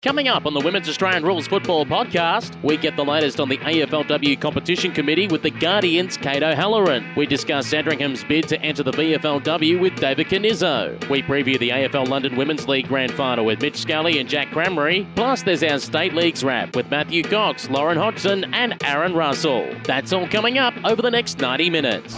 Coming up on the Women's Australian Rules Football Podcast, we get the latest on the AFLW Competition Committee with the Guardians' Kate O'Halloran. We discuss Sandringham's bid to enter the VFLW with David Canizzo. We preview the AFL London Women's League Grand Final with Mitch Scully and Jack Crammery. Plus, there's our State Leagues wrap with Matthew Cox, Lauren Hodgson and Aaron Russell. That's all coming up over the next 90 minutes.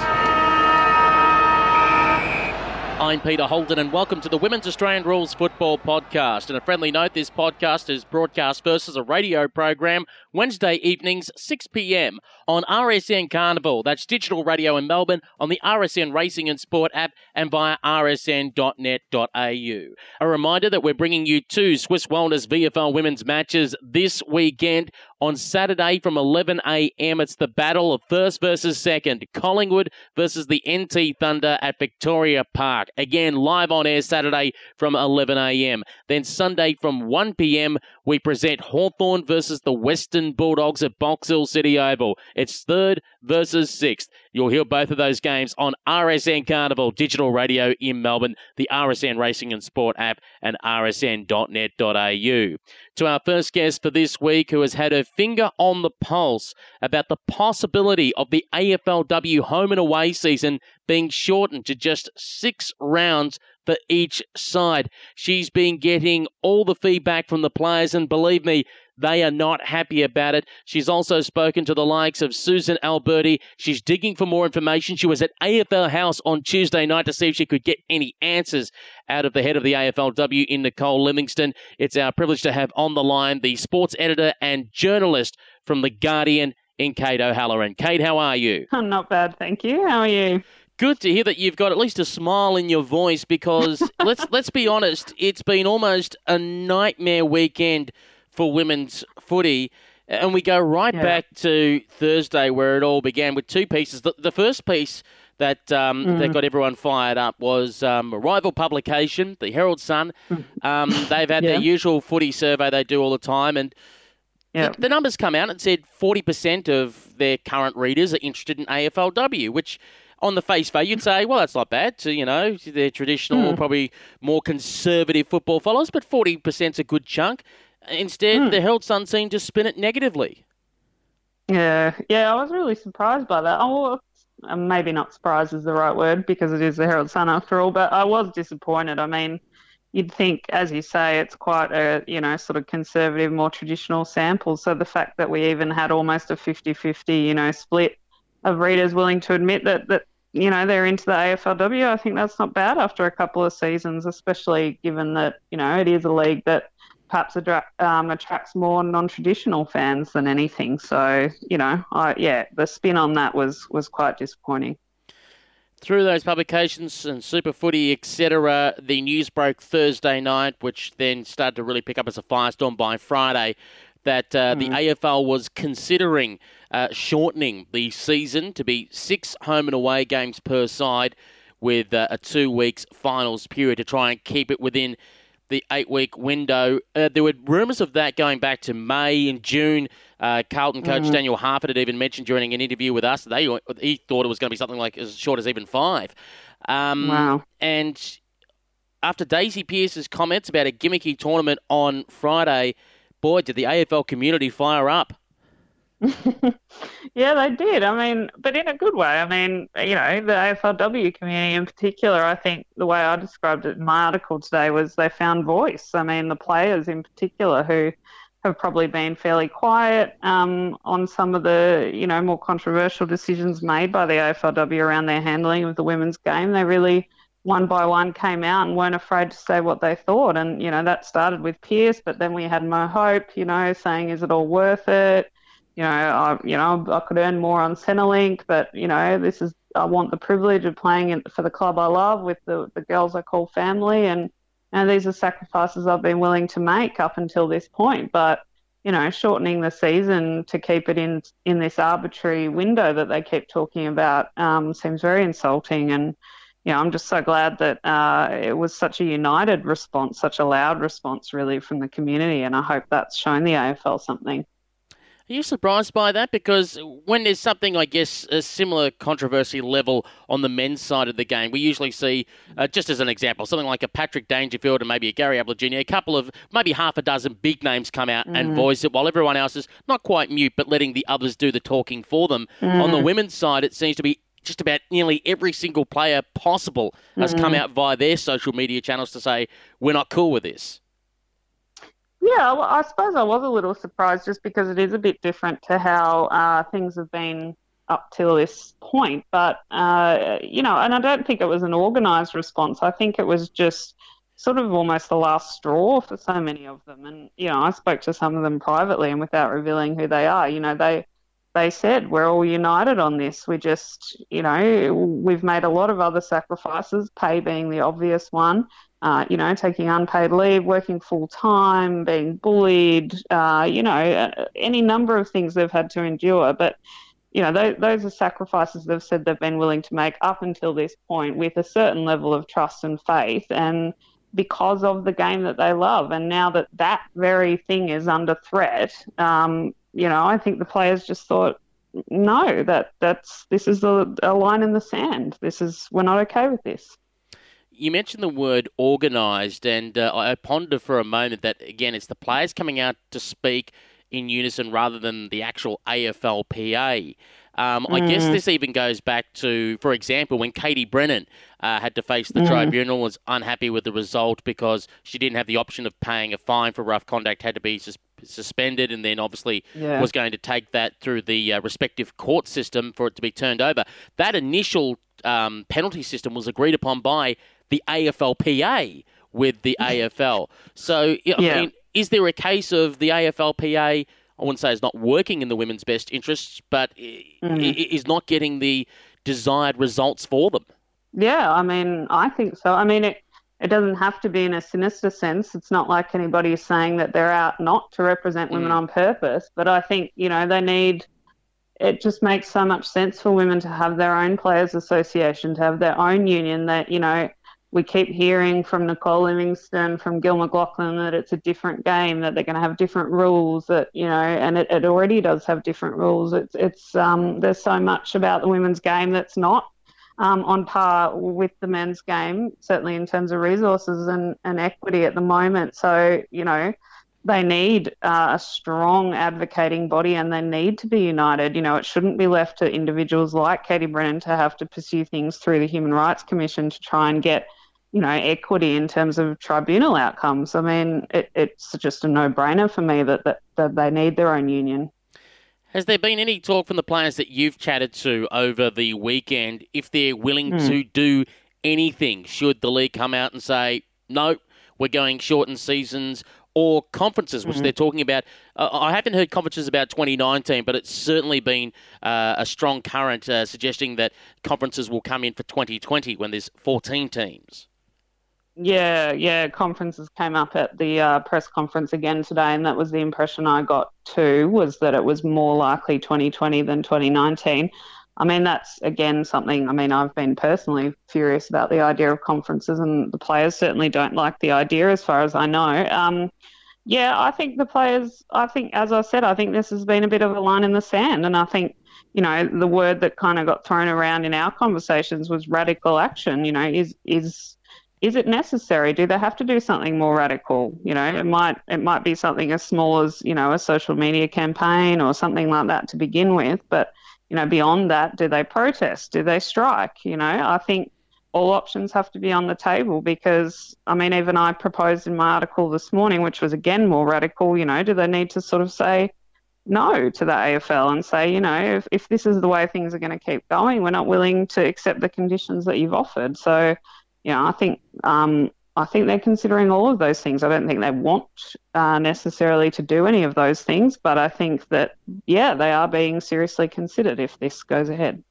I'm Peter Holden and welcome to the Women's Australian Rules Football Podcast. And a friendly note, this podcast is broadcast first as a radio program Wednesday evenings, 6 p.m. on RSN Carnival. That's digital radio in Melbourne on the RSN Racing and Sport app and via rsn.net.au. A reminder that we're bringing you two Swiss Wellness VFL women's matches this weekend. On Saturday from 11 a.m, it's the battle of first versus second. Collingwood versus the NT Thunder at Victoria Park. Again, live on air Saturday from 11 a.m. Then Sunday from 1 p.m, we present Hawthorn versus the Western Bulldogs at Box Hill City Oval. It's third versus sixth. You'll hear both of those games on RSN Carnival, digital radio in Melbourne, the RSN Racing and Sport app and rsn.net.au. To our first guest for this week, who has had her finger on the pulse about the possibility of the AFLW home and away season being shortened to just 6 rounds for each side. She's been getting all the feedback from the players, and believe me, they are not happy about it. She's also spoken to the likes of Susan Alberti. She's digging for more information. She was at AFL House on Tuesday night to see if she could get any answers out of the head of the AFLW in Nicole Livingstone. It's our privilege to have on the line the sports editor and journalist from The Guardian in Kate O'Halloran. Kate, how are you? I'm not bad, thank you. How are you? Good to hear that you've got at least a smile in your voice because let's be honest, it's been almost a nightmare weekend for women's footy, and we go right back to Thursday where it all began with two pieces. The first piece that that got everyone fired up was a rival publication, the Herald Sun. They've had their usual footy survey they do all the time, and the numbers come out and said 40% of their current readers are interested in AFLW, which on the face value, you'd say, well, that's not bad to, you know, their traditional, probably more conservative football followers, but 40%'s a good chunk. Instead, the Herald Sun seemed to spin it negatively. Yeah, I was really surprised by that. Oh, well, maybe not surprised is the right word because it is the Herald Sun after all, but I was disappointed. I mean, you'd think, as you say, it's quite a, you know, sort of conservative, more traditional sample. So the fact that we even had almost a 50-50, you know, split of readers willing to admit that you know, they're into the AFLW, I think that's not bad after a couple of seasons, especially given that, you know, it is a league that perhaps attracts more non-traditional fans than anything. So, you know, the spin on that was quite disappointing. Through those publications and Super Footy, etc., the news broke Thursday night, which then started to really pick up as a firestorm by Friday, that the AFL was considering shortening the season to be 6 home and away games per side with a 2 weeks finals period to try and keep it within the 8-week window. There were rumours of that going back to May and June. Carlton coach Daniel Harford had even mentioned during an interview with us that he thought it was going to be something like as short as even 5. Wow. And after Daisy Pearce's comments about a gimmicky tournament on Friday, boy, did the AFL community fire up. Yeah, they did. I mean, but in a good way. I mean, you know, the AFLW community in particular, I think the way I described it in my article today was they found voice. I mean, the players in particular who have probably been fairly quiet on some of the, you know, more controversial decisions made by the AFLW around their handling of the women's game. They really, one by one, came out and weren't afraid to say what they thought. And, you know, that started with Pearce, but then we had Mo Hope, you know, saying, is it all worth it? I could earn more on Centrelink, but, you know, I want the privilege of playing for the club I love with the girls I call family. And these are sacrifices I've been willing to make up until this point. But, you know, shortening the season to keep it in this arbitrary window that they keep talking about seems very insulting. And, you know, I'm just so glad that it was such a united response, such a loud response, really, from the community. And I hope that's shown the AFL something. Are you surprised by that? Because when there's something, I guess, a similar controversy level on the men's side of the game, we usually see, just as an example, something like a Patrick Dangerfield and maybe a Gary Ablogini, a couple of, maybe half a dozen big names come out and voice it, while everyone else is not quite mute, but letting the others do the talking for them. On the women's side, it seems to be just about nearly every single player possible has come out via their social media channels to say, we're not cool with this. Yeah, well, I suppose I was a little surprised just because it is a bit different to how things have been up till this point. But, you know, and I don't think it was an organised response. I think it was just sort of almost the last straw for so many of them. And, you know, I spoke to some of them privately and without revealing who they are, you know, they said, we're all united on this. We just, you know, we've made a lot of other sacrifices, pay being the obvious one, you know, taking unpaid leave, working full time, being bullied, you know, any number of things they've had to endure. But, you know, those are sacrifices they've said they've been willing to make up until this point with a certain level of trust and faith and because of the game that they love. And now that that very thing is under threat, you know, I think the players just thought, no, this is a line in the sand. We're not okay with this. You mentioned the word organised, and I ponder for a moment that, again, it's the players coming out to speak in unison rather than the actual AFLPA. I guess this even goes back to, for example, when Katie Brennan had to face the tribunal, was unhappy with the result because she didn't have the option of paying a fine for rough conduct, had to be suspended, and then obviously was going to take that through the respective court system for it to be turned over. That initial penalty system was agreed upon by the AFLPA with the AFL. So, I mean, is there a case of the AFLPA, I wouldn't say it's not working in the women's best interests, but is not getting the desired results for them? Yeah, I mean, I think so. I mean, it doesn't have to be in a sinister sense. It's not like anybody is saying that they're out not to represent women on purpose, but I think, you know, they need... It just makes so much sense for women to have their own players' association, to have their own union that, you know, we keep hearing from Nicole Livingstone, from Gil McLaughlin, that it's a different game, that they're going to have different rules, that, you know, and it already does have different rules. It's there's so much about the women's game that's not on par with the men's game, certainly in terms of resources and equity at the moment. So, you know, they need a strong advocating body and they need to be united. You know, it shouldn't be left to individuals like Katie Brennan to have to pursue things through the Human Rights Commission to try and get, you know, equity in terms of tribunal outcomes. I mean, it's just a no-brainer for me that they need their own union. Has there been any talk from the players that you've chatted to over the weekend if they're willing to do anything? Should the league come out and say, no, we're going shortened seasons or conferences, which they're talking about? I haven't heard conferences about 2019, but it's certainly been a strong current suggesting that conferences will come in for 2020 when there's 14 teams. Yeah. Conferences came up at the press conference again today, and that was the impression I got too, was that it was more likely 2020 than 2019. I mean, that's, again, something, I mean, I've been personally furious about the idea of conferences, and the players certainly don't like the idea as far as I know. Yeah, I think the players, as I said, I think this has been a bit of a line in the sand, and I think, you know, the word that kind of got thrown around in our conversations was radical action. You know, is it necessary? Do they have to do something more radical? You know, it might be something as small as, you know, a social media campaign or something like that to begin with. But, you know, beyond that, do they protest? Do they strike? You know, I think all options have to be on the table because, I mean, even I proposed in my article this morning, which was again more radical, you know, do they need to sort of say no to the AFL and say, you know, if this is the way things are going to keep going, we're not willing to accept the conditions that you've offered. So, you know, I think they're considering all of those things. I don't think they want necessarily to do any of those things, but I think that, yeah, they are being seriously considered if this goes ahead.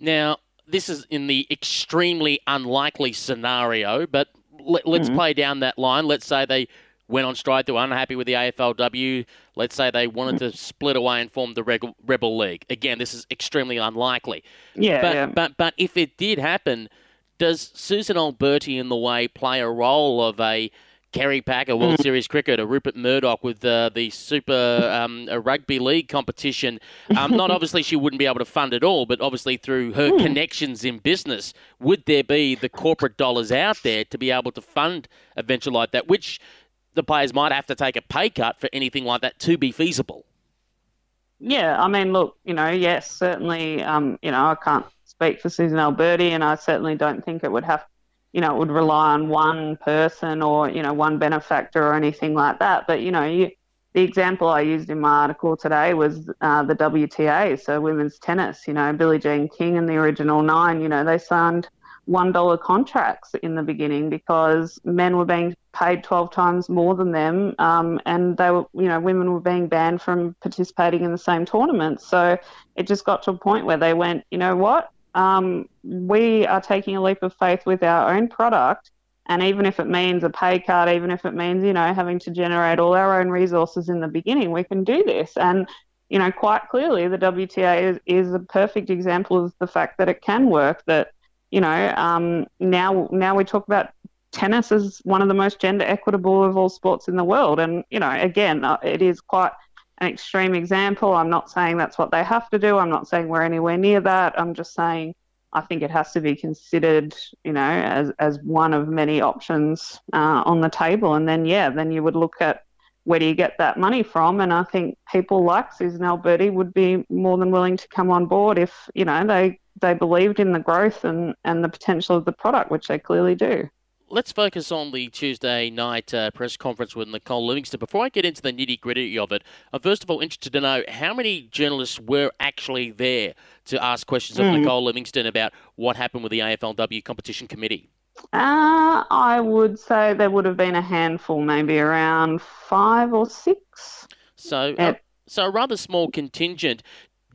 Now, this is in the extremely unlikely scenario, but let's play down that line. Let's say they went on strike, they were unhappy with the AFLW. Let's say they wanted to split away and form the Rebel League. Again, this is extremely unlikely. Yeah, but if it did happen... Does Susan Alberti in the way play a role of a Kerry Packer, World Series cricketer, Rupert Murdoch with the Super Rugby League competition. Not obviously she wouldn't be able to fund it all, but obviously through her connections in business, would there be the corporate dollars out there to be able to fund a venture like that, which the players might have to take a pay cut for anything like that to be feasible? Yeah, I mean, look, you know, yes, certainly, you know, I can't speak for Susan Alberti, and I certainly don't think it would have, you know, it would rely on one person or, you know, one benefactor or anything like that. But, you know, the example I used in my article today was the WTA, so women's tennis. You know, Billie Jean King and the original nine, you know, they signed $1 contracts in the beginning because men were being paid 12 times more than them, and they were, you know, women were being banned from participating in the same tournaments. So it just got to a point where they went, you know what? We are taking a leap of faith with our own product, and even if it means a pay cut, even if it means, you know, having to generate all our own resources in the beginning, we can do this. And, you know, quite clearly the WTA is a perfect example of the fact that it can work, that, you know, now we talk about tennis as one of the most gender equitable of all sports in the world. And, you know, again, it is quite an extreme example. I'm not saying that's what they have to do. I'm not saying we're anywhere near that. I'm just saying I think it has to be considered, you know, as one of many options on the table. And then, yeah, then you would look at where do you get that money from. And I think people like Susan Alberti would be more than willing to come on board if, you know, they believed in the growth and the potential of the product, which they clearly do. Let's focus on the Tuesday night press conference with Nicole Livingstone. Before I get into the nitty-gritty of it, I'm first of all interested to know how many journalists were actually there to ask questions of Nicole Livingstone about what happened with the AFLW competition committee. I would say there would have been a handful, maybe around 5 or 6. So a rather small contingent.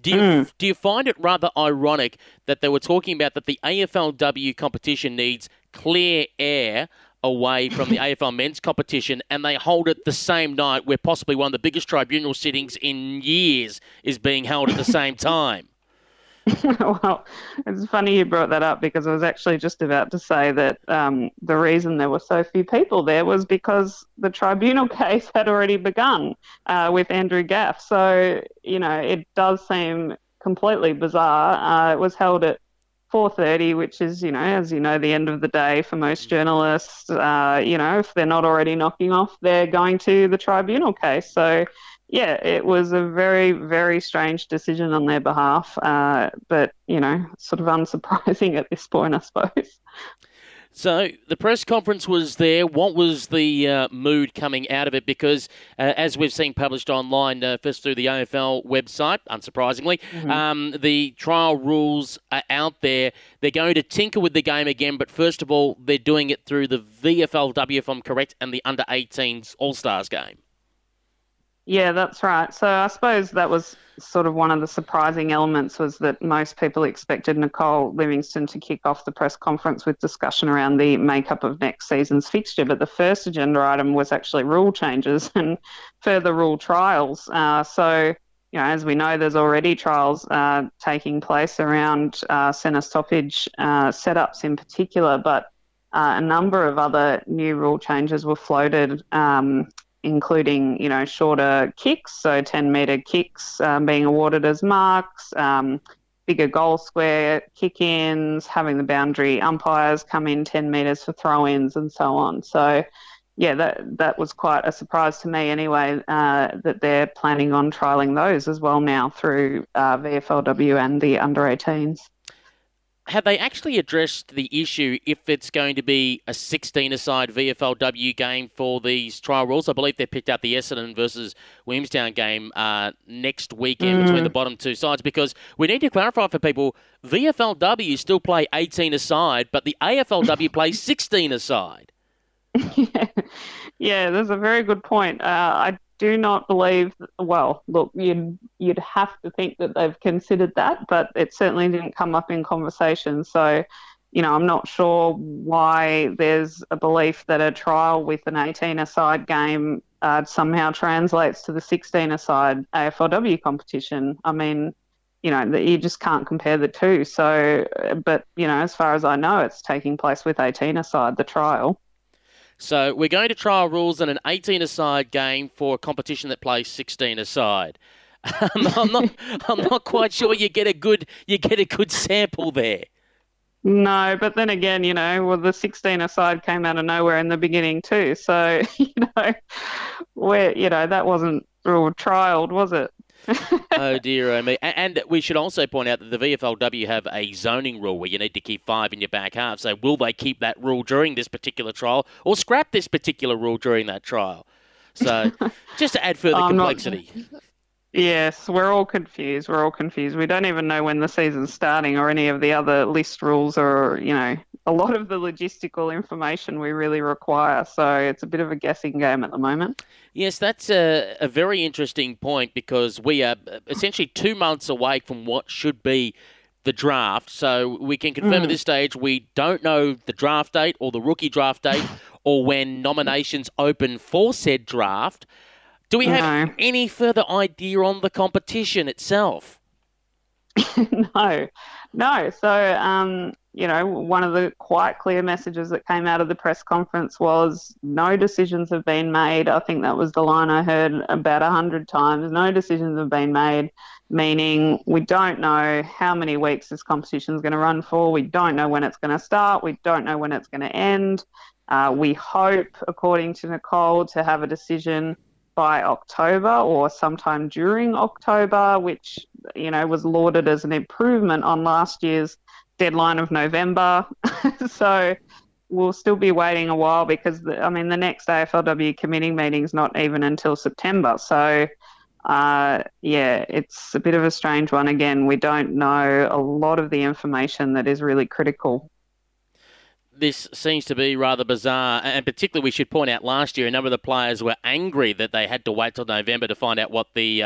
Do you find it rather ironic that they were talking about that the AFLW competition needs clear air away from the AFL men's competition, and they hold it the same night where possibly one of the biggest tribunal sittings in years is being held at the same time? Well, it's funny you brought that up, because I was actually just about to say that the reason there were so few people there was because the tribunal case had already begun with Andrew Gaff. So, you know, it does seem completely bizarre. It was held at 4:30, which is, you know, as you know, the end of the day for most journalists. You know, if they're not already knocking off, they're going to the tribunal case. So, yeah, it was a very, very strange decision on their behalf, but, you know, sort of unsurprising at this point, I suppose. So the press conference was there. What was the mood coming out of it? Because as we've seen published online, first through the AFL website, unsurprisingly, the trial rules are out there. They're going to tinker with the game again, but first of all, they're doing it through the VFLW, if I'm correct, and the under-18s All-Stars game. Yeah, that's right. So I suppose that was sort of one of the surprising elements, was that most people expected Nicole Livingstone to kick off the press conference with discussion around the makeup of next season's fixture. But the first agenda item was actually rule changes and further rule trials. So, you know, as we know, there's already trials taking place around centre stoppage setups in particular, but a number of other new rule changes were floated, including, you know, shorter kicks, so 10-metre kicks being awarded as marks, bigger goal square kick-ins, having the boundary umpires come in 10 metres for throw-ins and so on. So, yeah, that was quite a surprise to me anyway, that they're planning on trialling those as well now through VFLW and the under-18s. Have they actually addressed the issue if it's going to be a 16-a-side VFLW game for these trial rules? I believe they picked out the Essendon versus Williamstown game next weekend between the bottom two sides, because we need to clarify for people, VFLW still play 18-a-side, but the AFLW plays 16-a-side. Yeah, that's a very good point. I do not believe, well, look, you'd have to think that they've considered that, but it certainly didn't come up in conversation. So, you know, I'm not sure why there's a belief that a trial with an 18-a-side game somehow translates to the 16-a-side AFLW competition. I mean, you know, you just can't compare the two. So, but, you know, as far as I know, it's taking place with 18-a-side, the trial. So we're going to try our rules in an 18-a-side game for a competition that plays 16-a-side. I'm not quite sure you get a good sample there. No, but then again, you know, well, the 16-a-side came out of nowhere in the beginning too. So, you know, that wasn't real trialed, was it? Oh dear, oh me. And we should also point out that the VFLW have a zoning rule where you need to keep 5 in your back half. So will they keep that rule during this particular trial or scrap this particular rule during that trial? So just to add further complexity. Yes, we're all confused. We don't even know when the season's starting or any of the other list rules or, you know, a lot of the logistical information we really require. So it's a bit of a guessing game at the moment. Yes, that's a very interesting point because we are essentially 2 months away from what should be the draft. So we can confirm at this stage we don't know the draft date or the rookie draft date or when nominations open for said draft. Do we have any further idea on the competition itself? No. So, you know, one of the quite clear messages that came out of the press conference was no decisions have been made. I think that was the line I heard about 100 times. No decisions have been made, meaning we don't know how many weeks this competition is going to run for. We don't know when it's going to start. We don't know when it's going to end. We hope, according to Nicole, to have a decision by October or sometime during October, which, you know, was lauded as an improvement on last year's deadline of November. So we'll still be waiting a while because, the next AFLW committee meeting's not even until September. So, it's a bit of a strange one. Again, we don't know a lot of the information that is really critical. This seems to be rather bizarre, and particularly we should point out last year a number of the players were angry that they had to wait till November to find out what the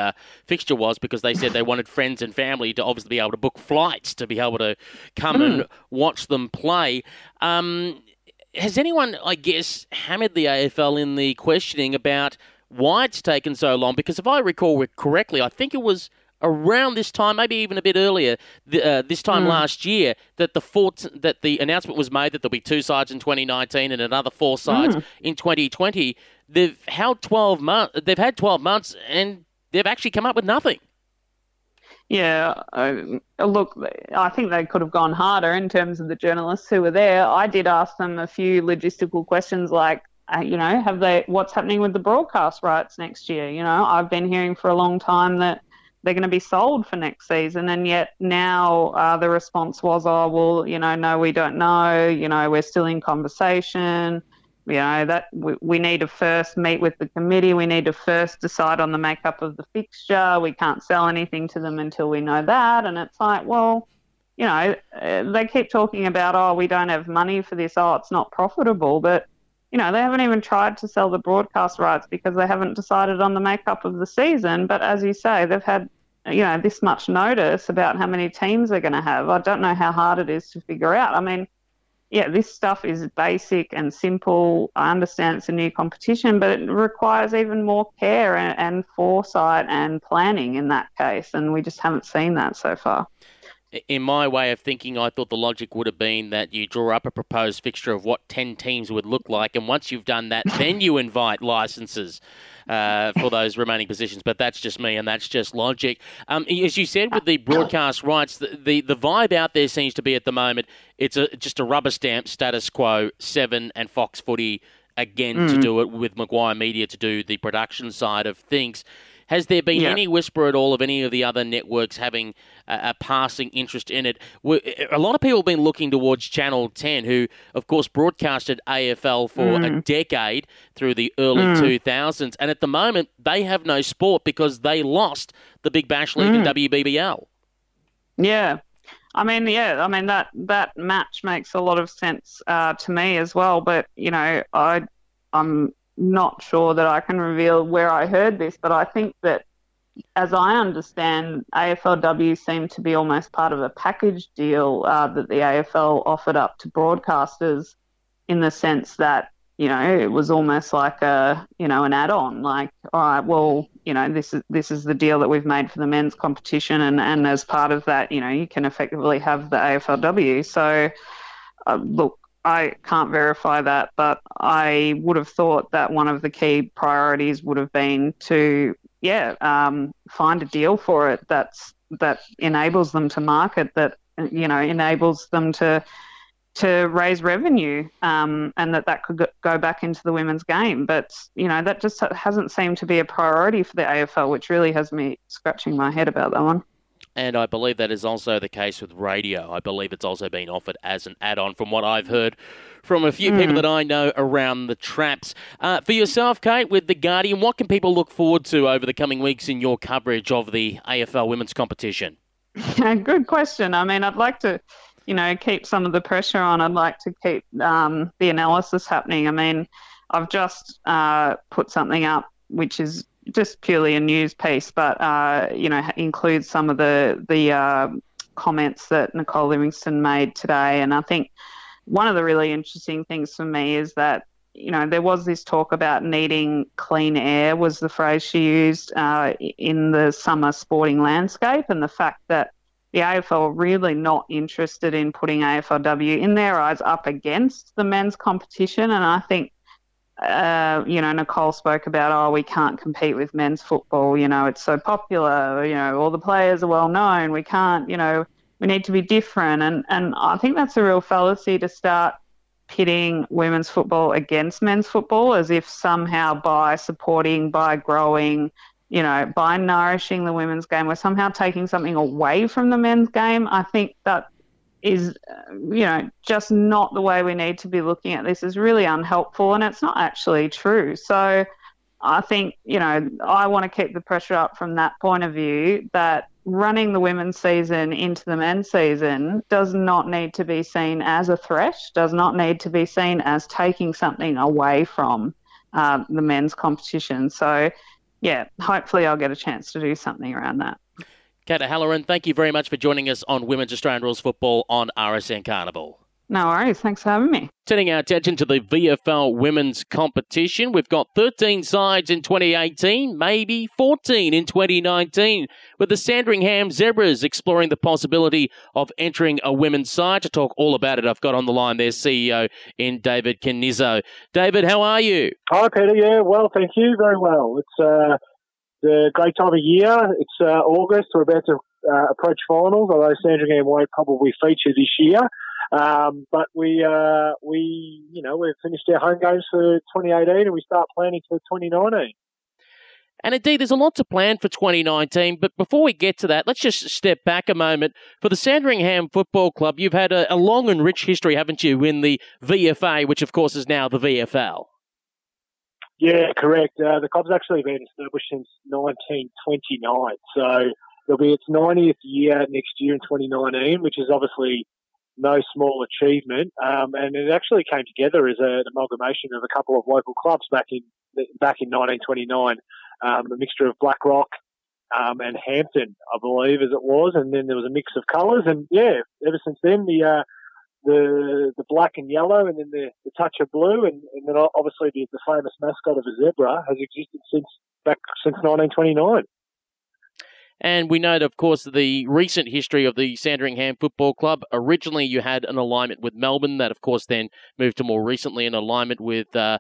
fixture was because they said they wanted friends and family to obviously be able to book flights to be able to come and watch them play. Has anyone, I guess, hammered the AFL in the questioning about why it's taken so long? Because if I recall correctly, I think it was around this time, maybe even a bit earlier, this time last year, that the announcement was made that there'll be 2 sides in 2019 and another 4 sides in 2020. They've had 12 months, and they've actually come up with nothing. Yeah, look, I think they could have gone harder in terms of the journalists who were there. I did ask them a few logistical questions like, what's happening with the broadcast rights next year? You know, I've been hearing for a long time that they're going to be sold for next season, and yet now the response was, oh, well, you know, no, we don't know, you know, we're still in conversation, you know, that we need to first meet with the committee, we need to first decide on the makeup of the fixture, we can't sell anything to them until we know that. And it's like, well, you know, they keep talking about, oh, we don't have money for this, oh, it's not profitable, but you know, they haven't even tried to sell the broadcast rights because they haven't decided on the makeup of the season. But as you say, they've had, you know, this much notice about how many teams they're going to have. I don't know how hard it is to figure out. I mean, yeah, this stuff is basic and simple. I understand it's a new competition, but it requires even more care and foresight and planning in that case. And we just haven't seen that so far. In my way of thinking, I thought the logic would have been that you draw up a proposed fixture of what 10 teams would look like, and once you've done that, then you invite licences for those remaining positions. But that's just me, and that's just logic. As you said, with the broadcast rights, the vibe out there seems to be at the moment, it's just a rubber stamp status quo, 7 and Fox Footy again to do it, with Maguire Media to do the production side of things. Has there been any whisper at all of any of the other networks having a passing interest in it? A lot of people have been looking towards Channel 10, who, of course, broadcasted AFL for a decade through the early 2000s. And at the moment, they have no sport because they lost the Big Bash League and WBBL. Yeah. I mean, that match makes a lot of sense to me as well. But, you know, I'm not sure that I can reveal where I heard this, but I think that, as I understand, AFLW seemed to be almost part of a package deal that the AFL offered up to broadcasters, in the sense that, you know, it was almost like a, you know, an add-on, like, all right, well, you know, this is the deal that we've made for the men's competition, and as part of that, you know, you can effectively have the AFLW. So look, I can't verify that, but I would have thought that one of the key priorities would have been to, find a deal for it that enables them to market, that, you know, enables them to raise revenue, and that could go back into the women's game. But, you know, that just hasn't seemed to be a priority for the AFL, which really has me scratching my head about that one. And I believe that is also the case with radio. I believe it's also been offered as an add-on from what I've heard from a few people that I know around the traps. For yourself, Kate, with The Guardian, what can people look forward to over the coming weeks in your coverage of the AFL women's competition? Good question. I mean, I'd like to, you know, keep some of the pressure on. I'd like to keep the analysis happening. I mean, I've just put something up which is just purely a news piece, but, you know, includes some of the comments that Nicole Livingstone made today. And I think one of the really interesting things for me is that, you know, there was this talk about needing clean air, was the phrase she used, in the summer sporting landscape, and the fact that the AFL are really not interested in putting AFLW, in their eyes, up against the men's competition. And I think, you know, Nicole spoke about, we can't compete with men's football, you know, it's so popular, you know, all the players are well known, we can't, you know, we need to be different. And I think that's a real fallacy, to start pitting women's football against men's football, as if somehow by supporting, by growing, you know, by nourishing the women's game, we're somehow taking something away from the men's game. I think that is, you know, just not the way we need to be looking at this. Is really unhelpful, and it's not actually true. So I think, you know, I want to keep the pressure up from that point of view, that running the women's season into the men's season does not need to be seen as a threat, does not need to be seen as taking something away from the men's competition. So, yeah, hopefully I'll get a chance to do something around that. Kate O'Halloran, thank you very much for joining us on Women's Australian Rules Football on RSN Carnival. No worries. Thanks for having me. Turning our attention to the VFL women's competition, we've got 13 sides in 2018, maybe 14 in 2019, with the Sandringham Zebras exploring the possibility of entering a women's side. To talk all about it, I've got on the line their CEO in David Canizzo. David, how are you? Hi, Peter. Yeah, well, thank you. Very well. It's a great time of year. It's August. We're about to approach finals, although Sandringham won't probably feature this year. But we, you know, we've finished our home games for 2018 and we start planning for 2019. And indeed, there's a lot to plan for 2019. But before we get to that, let's just step back a moment. For the Sandringham Football Club, you've had a long and rich history, haven't you, in the VFA, which of course is now the VFL. Yeah, correct. The club's actually been established since 1929. So it'll be its 90th year next year in 2019, which is obviously no small achievement. And it actually came together as an amalgamation of a couple of local clubs back in 1929, a mixture of Blackrock and Hampton, I believe, as it was. And then there was a mix of colours. And, yeah, ever since then, the black and yellow, and then the touch of blue, and then obviously the famous mascot of a zebra has existed since 1929. And we note, of course, the recent history of the Sandringham Football Club. Originally, you had an alignment with Melbourne. That, of course, then moved to more recently an alignment with the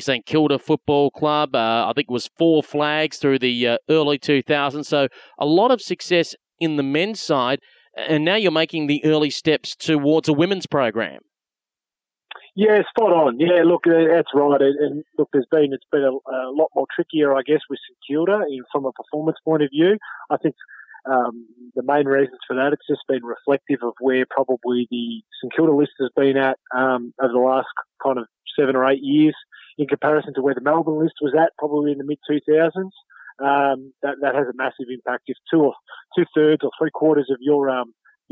St Kilda Football Club. I think it was Four Flags through the early 2000s. So a lot of success in the men's side. And now you're making the early steps towards a women's program. Yeah, spot on. Yeah, look, that's right. And look, it's been a lot more trickier, I guess, with St Kilda from a performance point of view. I think the main reasons for that, it's just been reflective of where probably the St Kilda list has been at over the last kind of 7 or 8 years in comparison to where the Melbourne list was at probably in the mid-2000s. That has a massive impact. If two-thirds or three-quarters of your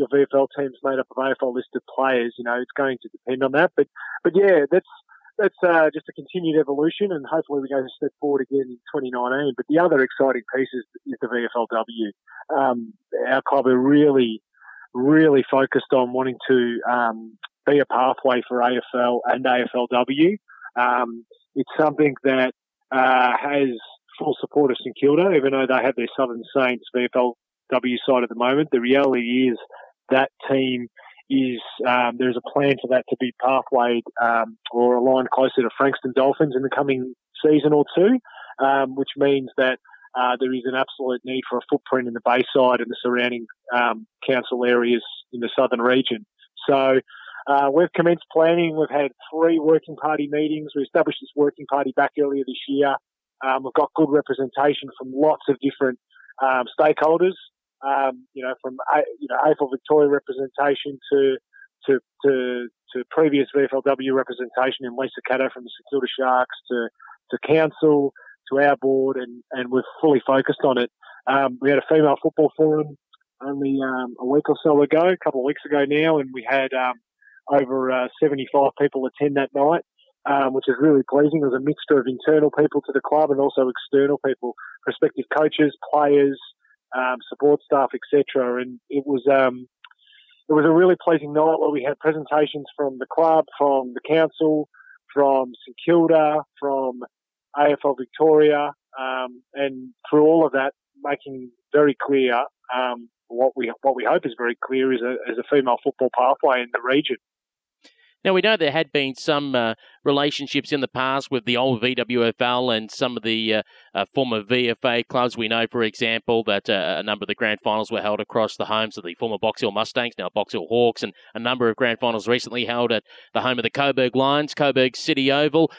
VFL team's made up of AFL-listed players, you know, it's going to depend on that. But yeah, that's just a continued evolution, and hopefully we're going to step forward again in 2019. But the other exciting piece is the VFLW. Our club are really, really focused on wanting to be a pathway for AFL and AFLW. It's something that has full support of St Kilda, even though they have their Southern Saints VFLW side at the moment. The reality is that team is there's a plan for that to be pathwayed or aligned closer to Frankston Dolphins in the coming season or two, which means that there is an absolute need for a footprint in the Bayside and the surrounding council areas in the southern region. So we've commenced planning. We've had 3 working party meetings. We established this working party back earlier this year. We've got good representation from lots of different stakeholders. From AFL Victoria representation to previous VFLW representation, and Lisa Caddo from the St Kilda Sharks to council to our board, and we're fully focused on it. We had a female football forum only a week or so ago, a couple of weeks ago now, and we had over 75 people attend that night, which is really pleasing. It was a mixture of internal people to the club and also external people, prospective coaches, players, support staff, etc. And it was a really pleasing night where we had presentations from the club, from the council, from St Kilda, from AFL Victoria, and through all of that, making very clear what we hope is very clear is a female football pathway in the region. Now, we know there had been some relationships in the past with the old VWFL and some of the former VFA clubs. We know, for example, that a number of the grand finals were held across the homes of the former Box Hill Mustangs, now Box Hill Hawks, and a number of grand finals recently held at the home of the Coburg Lions, Coburg City Oval.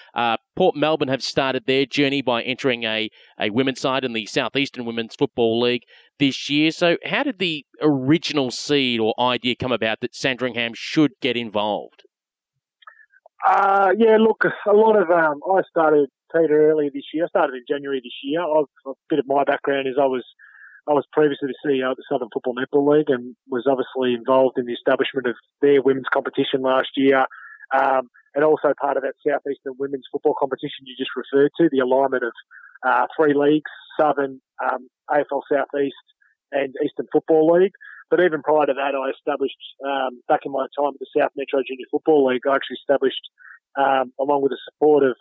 Port Melbourne have started their journey by entering a women's side in the Southeastern Women's Football League this year. So how did the original seed or idea come about that Sandringham should get involved? Yeah, look, a lot of, I started, Peter, earlier this year. I started in January this year. A bit of my background is I was previously the CEO of the Southern Football Netball League and was obviously involved in the establishment of their women's competition last year. And also part of that Southeastern women's football competition you just referred to, the alignment of, 3 leagues, Southern, AFL Southeast and Eastern Football League. But even prior to that, I established, back in my time at the South Metro Junior Football League, I actually established, along with the support of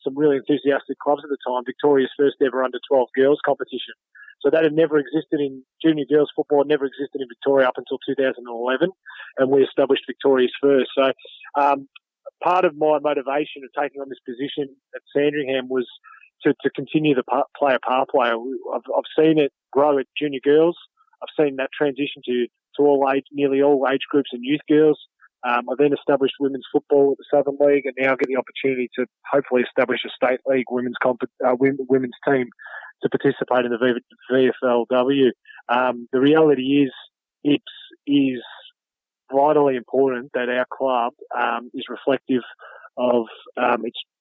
some really enthusiastic clubs at the time, Victoria's first ever under-12 girls competition. So that had never existed in junior girls football, never existed in Victoria up until 2011, and we established Victoria's first. So part of my motivation of taking on this position at Sandringham was to continue the player pathway. I've seen it grow at junior girls. I've seen that transition to all age, nearly all age groups and youth girls. I then established women's football at the Southern League, and now get the opportunity to hopefully establish a state league women's team to participate in the VFLW. The reality is, it is vitally important that our club is reflective of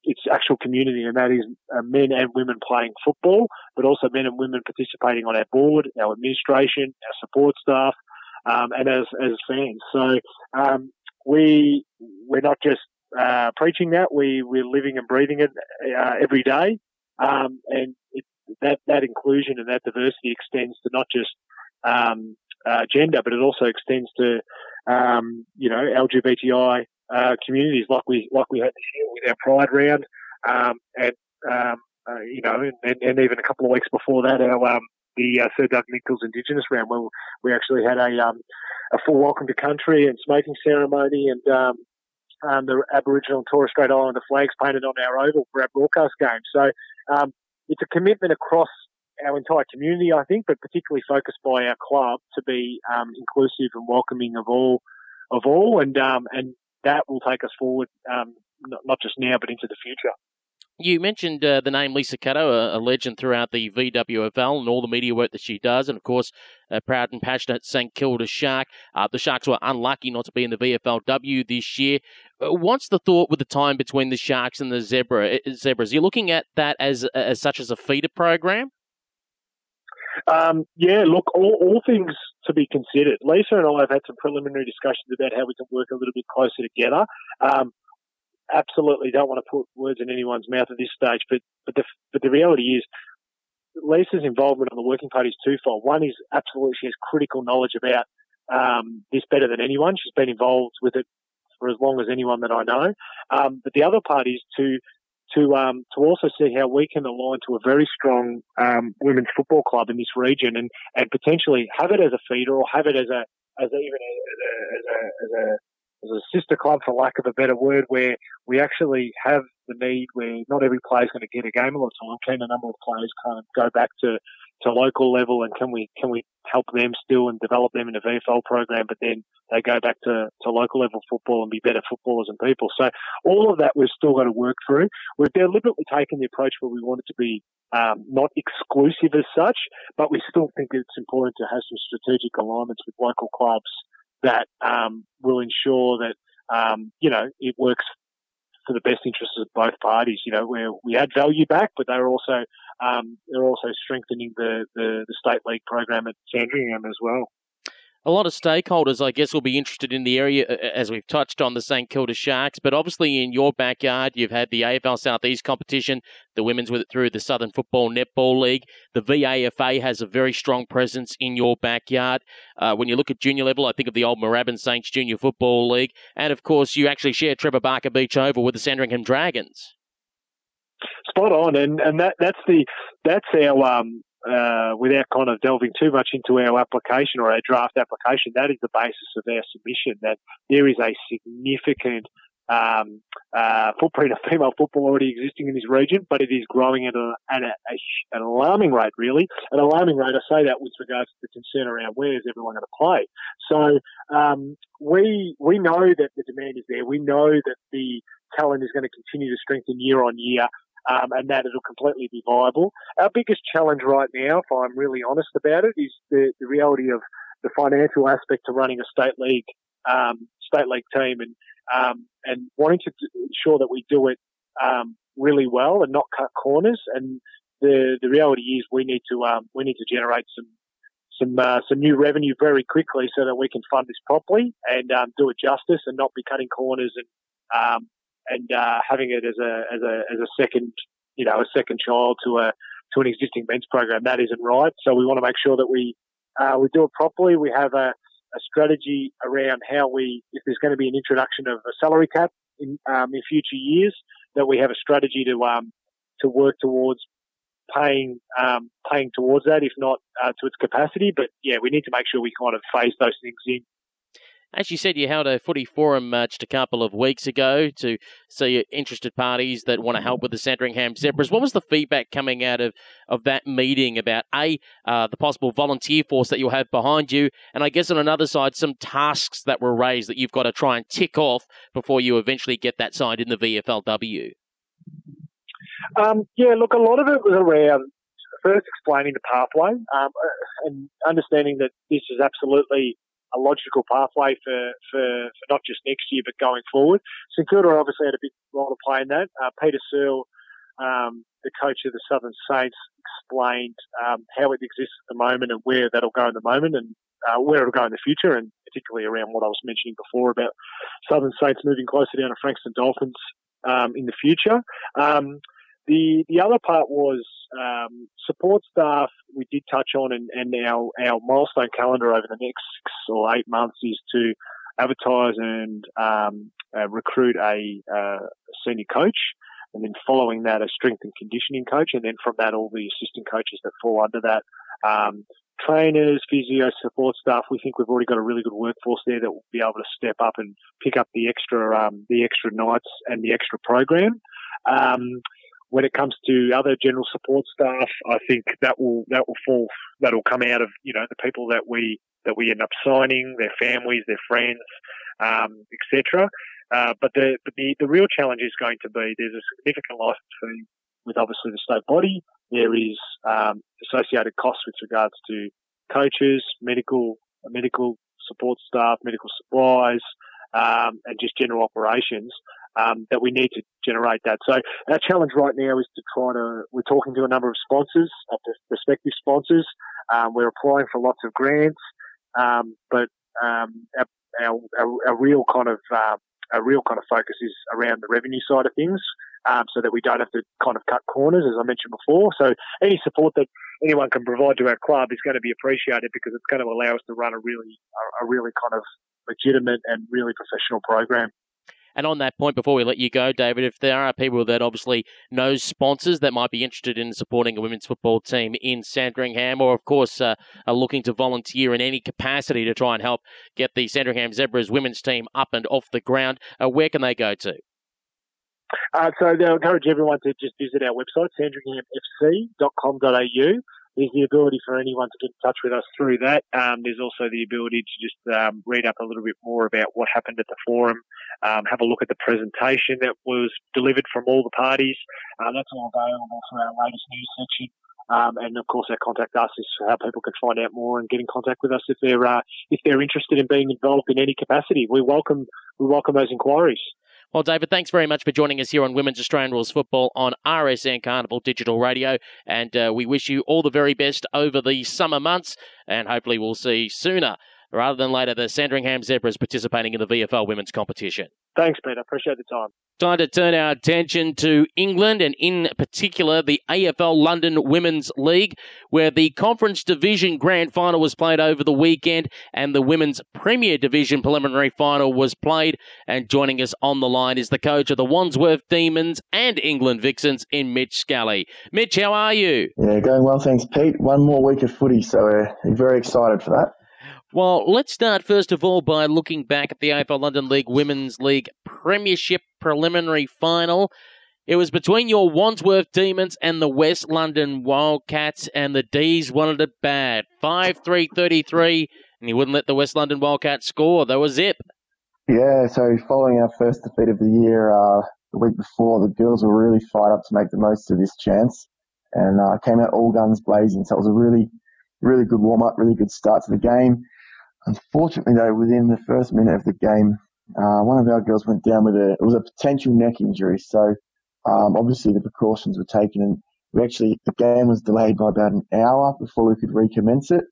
its actual community, and that is men and women playing football, but also men and women participating on our board, our administration, our support staff, and as fans. So we're not just preaching that; we're living and breathing it every day, and that inclusion and that diversity extends to not just gender, but it also extends to LGBTI. Communities like we had this year with our Pride round, and even a couple of weeks before that, our the Sir Doug Nicholls Indigenous round, where we actually had a full welcome to country and smoking ceremony, and the Aboriginal and Torres Strait Islander flags painted on our oval for our broadcast game. So it's a commitment across our entire community, I think, but particularly focused by our club to be inclusive and welcoming of all, and that will take us forward, not just now, but into the future. You mentioned the name Lisa Caddo, a legend throughout the VWFL and all the media work that she does, and of course, a proud and passionate St Kilda Shark. The Sharks were unlucky not to be in the VFLW this year. What's the thought with the time between the Sharks and the Zebras? Are you looking at that as such as a feeder program? Yeah, look, all things to be considered. Lisa and I have had some preliminary discussions about how we can work a little bit closer together. Absolutely don't want to put words in anyone's mouth at this stage, but the reality is Lisa's involvement on the working party is twofold. One is absolutely she has critical knowledge about this better than anyone. She's been involved with it for as long as anyone that I know. But the other part is to also see how we can align to a very strong women's football club in this region and potentially have it as a feeder or have it as a as a sister club, for lack of a better word, where we actually have the need where not every player is going to get a game a lot of time. Can a number of players kind of go back to local level, and can we help them still and develop them in the VFL program, but then they go back to local level football and be better footballers and people. So all of that we've still got to work through. We've deliberately taken the approach where we want it to be not exclusive as such, but we still think it's important to have some strategic alignments with local clubs that will ensure that it works for the best interests of both parties. You know, where we add value back, but they're also strengthening the state league program at Sandringham as well. A lot of stakeholders, I guess, will be interested in the area, as we've touched on, the St Kilda Sharks. But obviously in your backyard, you've had the AFL Southeast competition, the women's with it through the Southern Football Netball League. The VAFA has a very strong presence in your backyard. When you look at junior level, I think of the old Moorabbin Saints Junior Football League. And, of course, you actually share Trevor Barker Beach Oval with the Sandringham Dragons. Spot on. And that's our... without kind of delving too much into our application or our draft application, that is the basis of our submission, that there is a significant footprint of female football already existing in this region, but it is growing at an alarming rate, really. An alarming rate, I say that with regards to the concern around where is everyone going to play. So we know that the demand is there. We know that the talent is going to continue to strengthen year on year. And that it'll completely be viable. Our biggest challenge right now, if I'm really honest about it, is the reality of the financial aspect to running a state league team, and wanting to ensure that we do it really well and not cut corners. And the reality is we need to generate some new revenue very quickly so that we can fund this properly and do it justice and not be cutting corners and having it as a second, a second child to an existing men's program. That isn't right. So we want to make sure that we do it properly. We have a strategy around if there's going to be an introduction of a salary cap in future years, that we have a strategy to work towards paying towards that, if not to its capacity. But yeah, we need to make sure we kind of phase those things in. As you said, you held a footy forum just a couple of weeks ago to see interested parties that want to help with the Sandringham Zebras. What was the feedback coming out of that meeting about, the possible volunteer force that you'll have behind you, and I guess on another side, some tasks that were raised that you've got to try and tick off before you eventually get that signed in the VFLW? Yeah, look, a lot of it was around first explaining the pathway and understanding that this is absolutely a logical pathway for not just next year, but going forward. St Kilda obviously had a big role to play in that. Peter Searle, the coach of the Southern Saints, explained how it exists at the moment and where that'll go in the moment and where it'll go in the future, and particularly around what I was mentioning before about Southern Saints moving closer down to Frankston Dolphins in the future. The other part was support staff. We did touch on, and our milestone calendar over the next 6 or 8 months is to advertise and recruit a senior coach, and then following that a strength and conditioning coach, and then from that all the assistant coaches that fall under that, trainers, physio, support staff. We think we've already got a really good workforce there that will be able to step up and pick up the extra nights and the extra program. When it comes to other general support staff, I think that'll come out of, the people that we end up signing, their families, their friends, etc. But the real challenge is going to be, there's a significant license fee with obviously the state body. There is associated costs with regards to coaches, medical support staff, medical supplies, and just general operations. That we need to generate that. So our challenge right now is to we're talking to a number of sponsors, prospective sponsors. We're applying for lots of grants, but our real kind of focus is around the revenue side of things, so that we don't have to kind of cut corners, as I mentioned before. So any support that anyone can provide to our club is going to be appreciated, because it's going to allow us to run a really kind of legitimate and really professional program. And on that point, before we let you go, David, if there are people that obviously know sponsors that might be interested in supporting a women's football team in Sandringham, or of course are looking to volunteer in any capacity to try and help get the Sandringham Zebras women's team up and off the ground, where can they go to? So they'll encourage everyone to just visit our website, sandringhamfc.com.au. There's the ability for anyone to get in touch with us through that. There's also the ability to just read up a little bit more about what happened at the forum, have a look at the presentation that was delivered from all the parties. That's all available through our latest news section. And of course, our contact us is how people can find out more and get in contact with us if they're interested in being involved in any capacity. We welcome those inquiries. Well, David, thanks very much for joining us here on Women's Australian Rules Football on RSN Carnival Digital Radio. And we wish you all the very best over the summer months. And hopefully we'll see sooner rather than later the Sandringham Zebras participating in the VFL women's competition. Thanks, Peter. Appreciate the time. Time to turn our attention to England, and in particular the AFL London Women's League, where the Conference Division Grand Final was played over the weekend and the Women's Premier Division Preliminary Final was played. And joining us on the line is the coach of the Wandsworth Demons and England Vixens in Mitch Scully. Mitch, how are you? Yeah, going well, thanks, Pete. One more week of footy, so we're very excited for that. Well, let's start first of all by looking back at the AFL London League Women's League Premiership Preliminary Final. It was between your Wandsworth Demons and the West London Wildcats, and the D's wanted it bad. 5-3-33, and you wouldn't let the West London Wildcats score. They were zip. Yeah, so following our first defeat of the year the week before, the girls were really fired up to make the most of this chance and came out all guns blazing. So it was a really good warm-up, really good start to the game. Unfortunately, though, within the first minute of the game, one of our girls went down with a potential neck injury. So, obviously, the precautions were taken, and the game was delayed by about an hour before we could recommence it.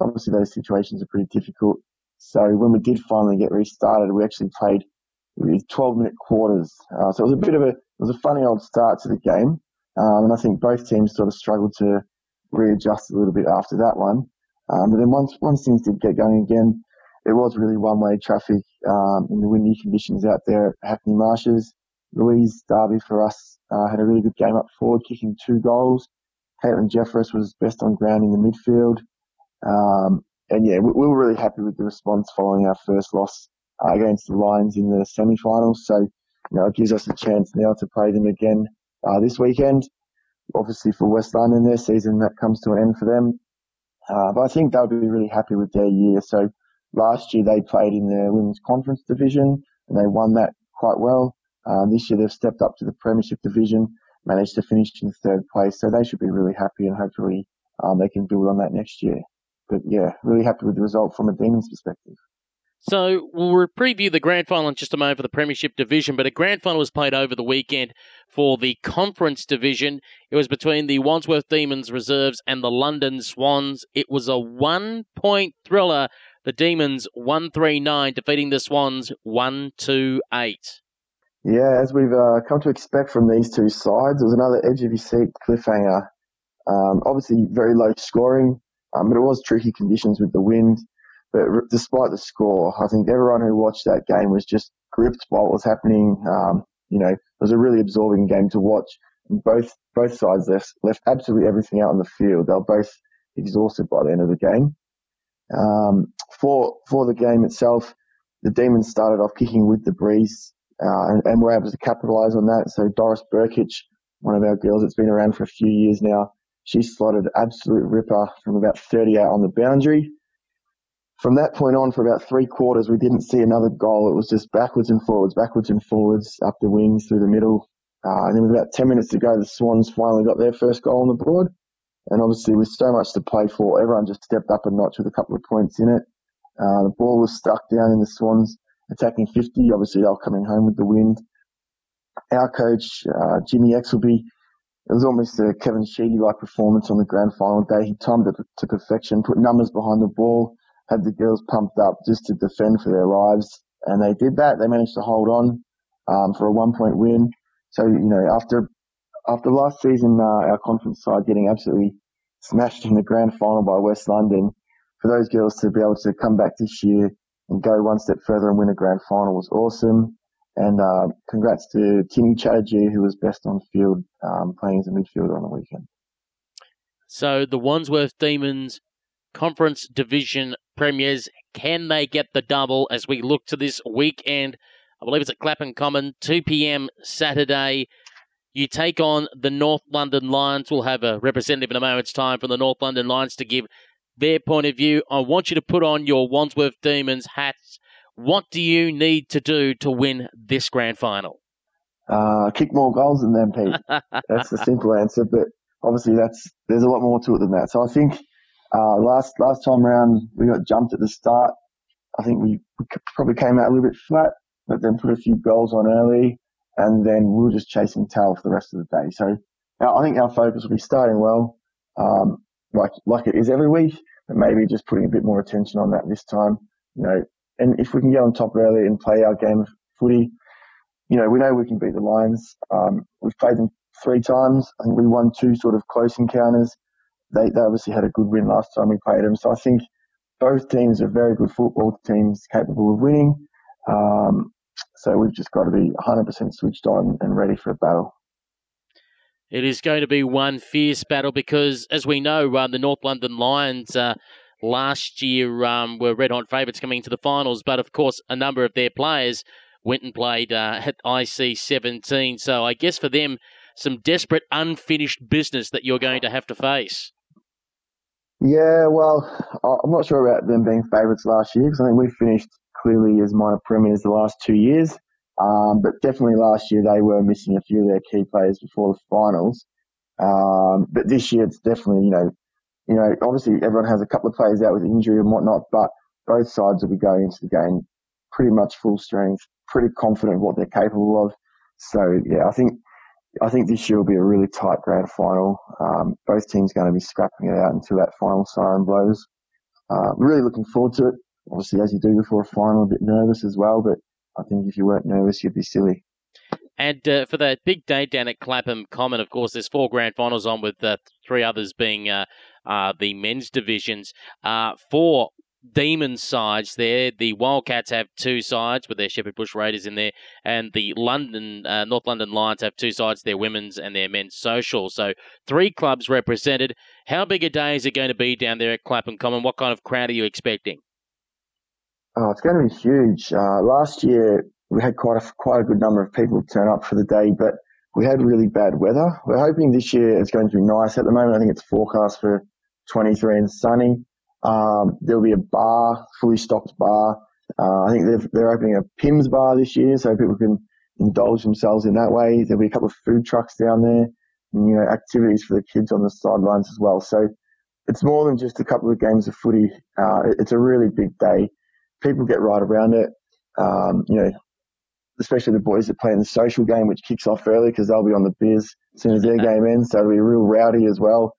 Obviously, those situations are pretty difficult. So, when we did finally get restarted, we actually played with 12-minute quarters. So, it was a funny old start to the game, and I think both teams sort of struggled to readjust a little bit after that one. But then once things did get going again, it was really one-way traffic in the windy conditions out there at Hackney Marshes. Louise Darby for us had a really good game up forward, kicking 2 goals. Caitlin Jeffress was best on ground in the midfield. We were really happy with the response following our first loss against the Lions in the semi-finals. So, it gives us a chance now to play them again this weekend. Obviously, for West London, their season, that comes to an end for them. But I think they'll be really happy with their year. So last year they played in the Women's Conference Division and they won that quite well. This year they've stepped up to the Premiership Division, managed to finish in 3rd place. So they should be really happy, and hopefully they can build on that next year. But yeah, really happy with the result from a Demons perspective. So we'll preview the grand final in just a moment for the Premiership Division, but a grand final was played over the weekend for the Conference Division. It was between the Wandsworth Demons Reserves and the London Swans. It was a 1-point thriller. The Demons 139, defeating the Swans 128. Yeah, as we've come to expect from these two sides, it was another edge-of-your-seat cliffhanger. Obviously very low scoring, but it was tricky conditions with the wind. But despite the score, I think everyone who watched that game was just gripped by what was happening. It was a really absorbing game to watch. And both sides left absolutely everything out on the field. They were both exhausted by the end of the game. For the game itself, the Demons started off kicking with the breeze, and were able to capitalise on that. So Doris Berkic, one of our girls that's been around for a few years now, she slotted an absolute ripper from about 30 out on the boundary. From that point on, for about 3 quarters, we didn't see another goal. It was just backwards and forwards, up the wings, through the middle. And then with about 10 minutes to go, the Swans finally got their first goal on the board. And obviously, with so much to play for, everyone just stepped up a notch with a couple of points in it. The ball was stuck down in the Swans, attacking 50. Obviously, they were coming home with the wind. Our coach, Jimmy Exelby, it was almost a Kevin Sheedy-like performance on the grand final day. He timed it to perfection, put numbers behind the ball, had the girls pumped up just to defend for their lives. And they did that. They managed to hold on for a 1-point win. So, after last season, our conference side getting absolutely smashed in the grand final by West London, for those girls to be able to come back this year and go one step further and win a grand final was awesome. And congrats to Timmy Chatterjee, who was best on field, playing as a midfielder on the weekend. So the Wandsworth Demons Conference Division Premiers, can they get the double as we look to this weekend? I believe it's at Clapham Common, 2 p.m. Saturday. You take on the North London Lions. We'll have a representative in a moment's time from the North London Lions to give their point of view. I want you to put on your Wandsworth Demons hats. What do you need to do to win this grand final? Kick more goals than them, Pete. That's the simple answer, but obviously there's a lot more to it than that. So I think last time round we got jumped at the start. I think we probably came out a little bit flat, but then put a few goals on early, and then we were just chasing tail for the rest of the day. So I think our focus will be starting well, like it is every week, but maybe just putting a bit more attention on that this time. You know, and if we can get on top early and play our game of footy, you know we can beat the Lions. We've played them 3 times. I think we won 2 sort of close encounters. They obviously had a good win last time we played them. So I think both teams are very good football teams, capable of winning. So we've just got to be 100% switched on and ready for a battle. It is going to be one fierce battle because, as we know, the North London Lions last year were red-hot favourites coming into the finals. But, of course, a number of their players went and played at IC17. So I guess for them, some desperate, unfinished business that you're going to have to face. Yeah, well, I'm not sure about them being favourites last year because I think we finished clearly as minor premiers the last 2 years. But definitely last year they were missing a few of their key players before the finals. But this year it's definitely, you know, obviously everyone has a couple of players out with injury and whatnot, but both sides will be going into the game pretty much full strength, pretty confident of what they're capable of. So yeah, I think this year will be a really tight grand final. Both teams are going to be scrapping it out until that final siren blows. Really looking forward to it. Obviously, as you do before a final, a bit nervous as well, but I think if you weren't nervous, you'd be silly. And for that big day down at Clapham Common, of course, there's 4 grand finals on with 3 others being the men's divisions. 4 Demon sides there. The Wildcats have 2 sides with their Shepherd Bush Raiders in there, and the North London Lions have 2 sides, their women's and their men's social. So 3 clubs represented. How big a day is it going to be down there at Clapham Common? What kind of crowd are you expecting? Oh, it's going to be huge. Last year we had quite a good number of people turn up for the day, but we had really bad weather. We're hoping this year it's going to be nice. At the moment, I think it's forecast for 23 and sunny. There'll be a bar, fully stocked bar. I think they're opening a Pims bar this year, so people can indulge themselves in that way. There'll be a couple of food trucks down there, and, you know, activities for the kids on the sidelines as well. So it's more than just a couple of games of footy. It's a really big day. People get right around it, you know, especially the boys that play in the social game, which kicks off early because they'll be on the beers as soon as their game ends. So it'll be real rowdy as well.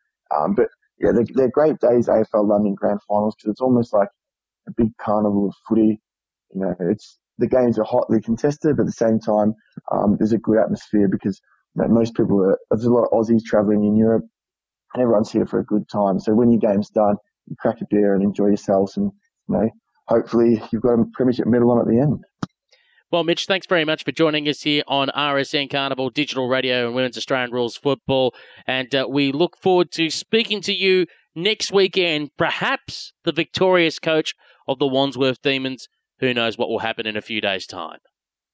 But yeah, they're great days, AFL London Grand Finals, because it's almost like a big carnival of footy. You know, the games are hotly contested, but at the same time, there's a good atmosphere because, you know, most people there's a lot of Aussies travelling in Europe and everyone's here for a good time. So when your game's done, you crack a beer and enjoy yourselves and, you know, hopefully you've got a premiership medal on at the end. Well, Mitch, thanks very much for joining us here on RSN Carnival, Digital Radio and Women's Australian Rules Football. And we look forward to speaking to you next weekend, perhaps the victorious coach of the Wandsworth Demons. Who knows what will happen in a few days' time.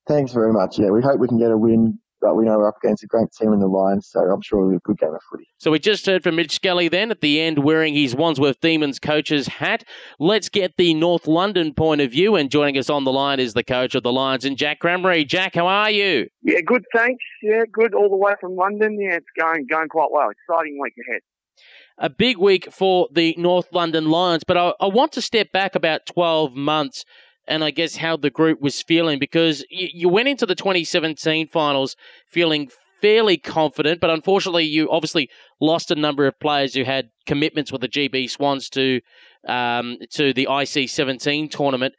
Thanks very much. Yeah, we hope we can get a win, but we know we're up against a great team in the Lions, so I'm sure it'll be a good game of footy. So we just heard from Mitch Scully then at the end wearing his Wandsworth Demons coach's hat. Let's get the North London point of view, and joining us on the line is the coach of the Lions, and Jack Crammery. Jack, how are you? Yeah, good, thanks. Yeah, good all the way from London. Yeah, it's going quite well. Exciting week ahead. A big week for the North London Lions, but I want to step back about 12 months and I guess how the group was feeling, because you went into the 2017 finals feeling fairly confident, but unfortunately you obviously lost a number of players who had commitments with the GB Swans to the IC17 tournament.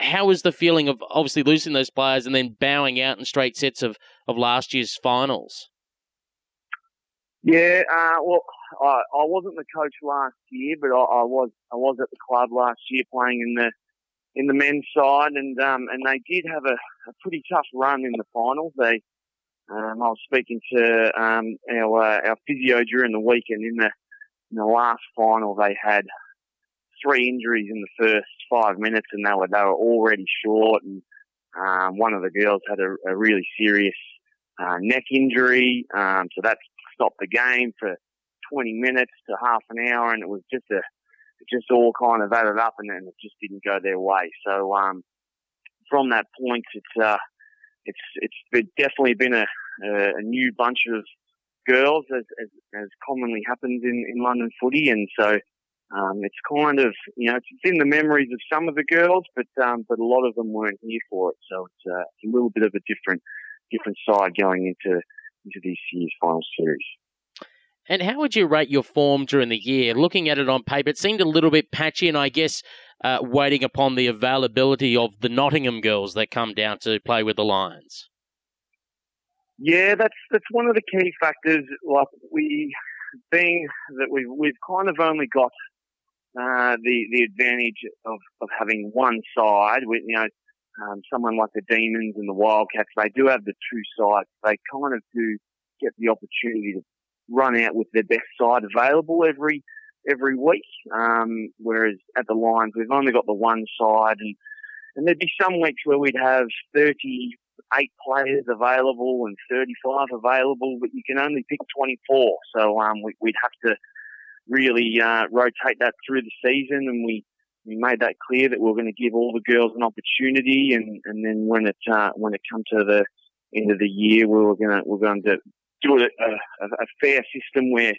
How was the feeling of obviously losing those players and then bowing out in straight sets of last year's finals? Yeah, well, I wasn't the coach last year, but I was at the club last year playing in the in the men's side, and they did have a pretty tough run in the finals. They, I was speaking to our physio during the weekend. In the last final, they had 3 injuries in the first 5 minutes, and they were already short. And one of the girls had a really serious neck injury, so that stopped the game for 20 minutes to half an hour, and it was just just all kind of added up, and then it just didn't go their way. So from that point, it's definitely been a new bunch of girls, as commonly happens in London footy, and so it's kind of, you know, it's in the memories of some of the girls, but a lot of them weren't here for it. So it's a little bit of a different side going into this year's final series. And how would you rate your form during the year? Looking at it on paper, it seemed a little bit patchy, and I guess waiting upon the availability of the Nottingham girls that come down to play with the Lions. Yeah, that's one of the key factors. Like, we've kind of only got the advantage of having one side. With, you know, someone like the Demons and the Wildcats, they do have the two sides. They kind of do get the opportunity to run out with their best side available every week. Whereas at the Lions, we've only got the one side, and there'd be some weeks where we'd have 38 players available and 35 available, but you can only pick 24. So we'd have to really rotate that through the season, and we made that clear that we were going to give all the girls an opportunity, and then when it come to the end of the year, we're going to do a fair system where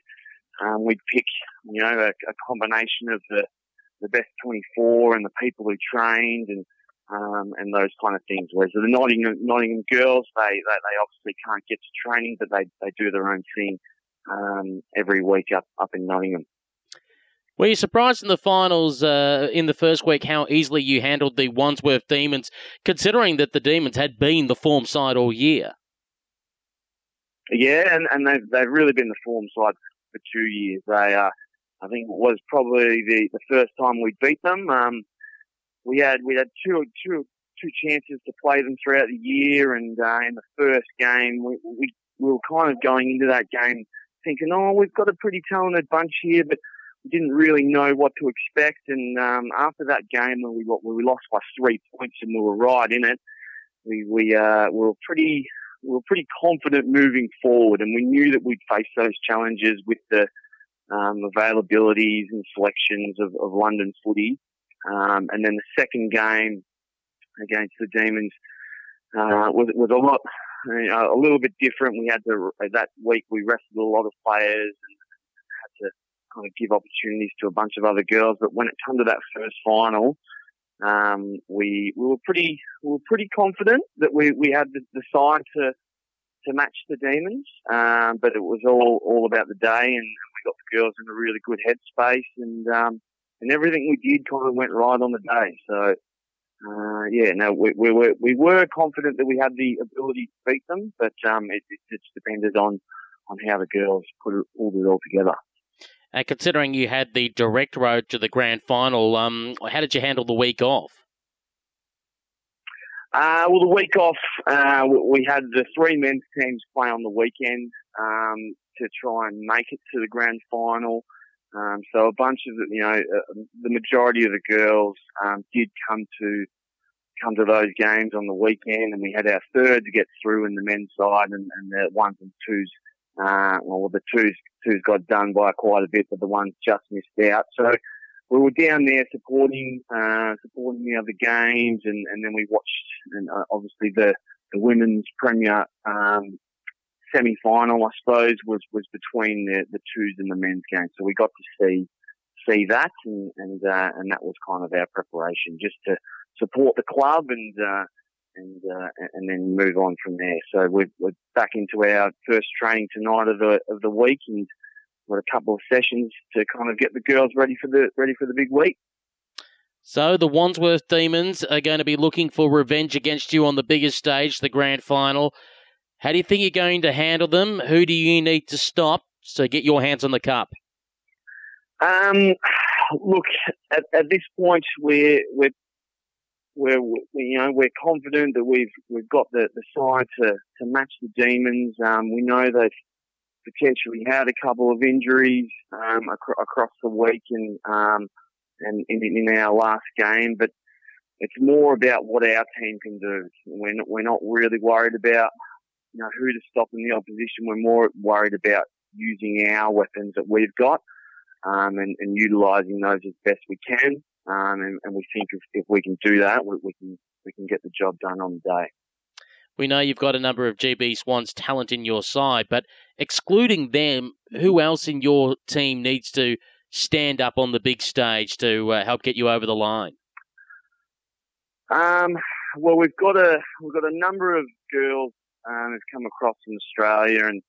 we'd pick, you know, a combination of the best 24 and the people who trained and those kind of things. Whereas the Nottingham girls, they obviously can't get to training, but they do their own thing every week up in Nottingham. Were you surprised in the finals in the first week how easily you handled the Wandsworth Demons, considering that the Demons had been the form side all year? Yeah, and they've really been the form side for 2 years. They, I think, it was probably the first time we beat them. We had two chances to play them throughout the year, and in the first game, we were kind of going into that game thinking, oh, we've got a pretty talented bunch here, but we didn't really know what to expect. And after that game, we lost by 3 points, and we were right in it. We were pretty confident moving forward, and we knew that we'd face those challenges with the availabilities and selections of London footy. And then the second game against the Demons was a lot, you know, a little bit different. We had that week we rested a lot of players and had to kind of give opportunities to a bunch of other girls. But when it came to that first final, we were pretty confident that we had the side to match the Demons, but it was all about the day, and we got the girls in a really good headspace, and everything we did kind of went right on the day. So we were confident that we had the ability to beat them, but it just depended on how the girls put it all together. And considering you had the direct road to the grand final, how did you handle the week off? Well, the week off, we had the three men's teams play on the weekend to try and make it to the grand final. So a bunch of the majority of the girls did come to those games on the weekend, and we had our third to get through in the men's side, and the ones and twos. The twos got done by quite a bit, but the ones just missed out. So we were down there supporting the other games, and then we watched, and obviously the women's premier semi-final, I suppose, was between the twos and the men's game. So we got to see that, and that was kind of our preparation, just to support the club and then move on from there. So we're back into our first training tonight of the week, and we've got a couple of sessions to kind of get the girls ready for the big week. So the Wandsworth Demons are going to be looking for revenge against you on the biggest stage, the grand final. How do you think you're going to handle them? Who do you need to stop to get your hands on the cup? Look, at this point, we're we're confident that we've got the side to match the Demons. We know they've potentially had a couple of injuries across the week and in our last game, but it's more about what our team can do. We're not really worried about who to stop in the opposition. We're more worried about using our weapons that we've got and utilising those as best we can. And we think if we can do that, we can get the job done on the day. We know you've got a number of GB Swans talent in your side, but excluding them, who else in your team needs to stand up on the big stage to help get you over the line? Well, we've got a number of girls who've come across from Australia and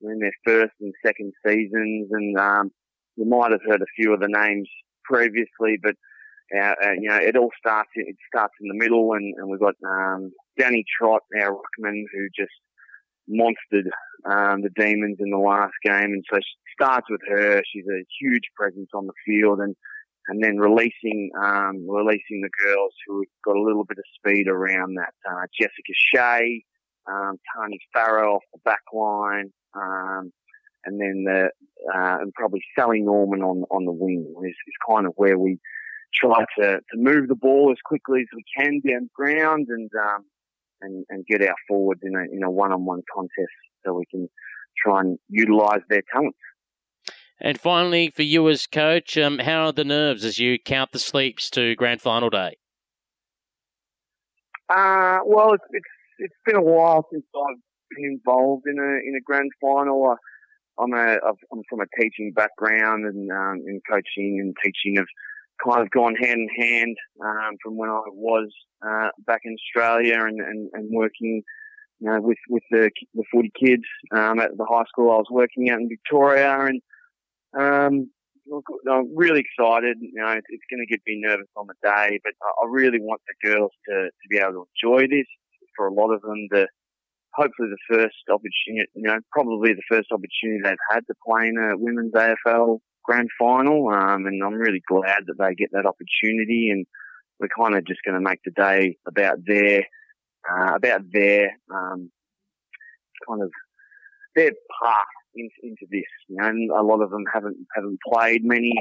in their first and second seasons, and you might have heard a few of the names previously, but it starts in the middle, and we've got Danny Trott, our ruckman, who just monstered the Demons in the last game, and so it starts with her. She's a huge presence on the field, and then releasing the girls who've got a little bit of speed around that. Jessica Shea, Tani Farrow off the back line, and then and probably Sally Norman on the wing is kind of where we try to move the ball as quickly as we can down the ground and get our forwards in a one-on-one contest so we can try and utilise their talents. And finally, for you as coach, how are the nerves as you count the sleeps to grand final day? Well, it's been a while since I've been involved in a grand final. I'm from a teaching background, and in coaching and teaching have kind of gone hand in hand from when I was back in Australia and working, with the footy kids at the high school I was working at in Victoria, and I'm really excited. It's going to get me nervous on the day, but I really want the girls to be able to enjoy this. For a lot of them, hopefully the first opportunity, probably the first opportunity they've had to play in a women's AFL grand final. And I'm really glad that they get that opportunity, and we're kind of just going to make the day about their path into this. And a lot of them haven't played many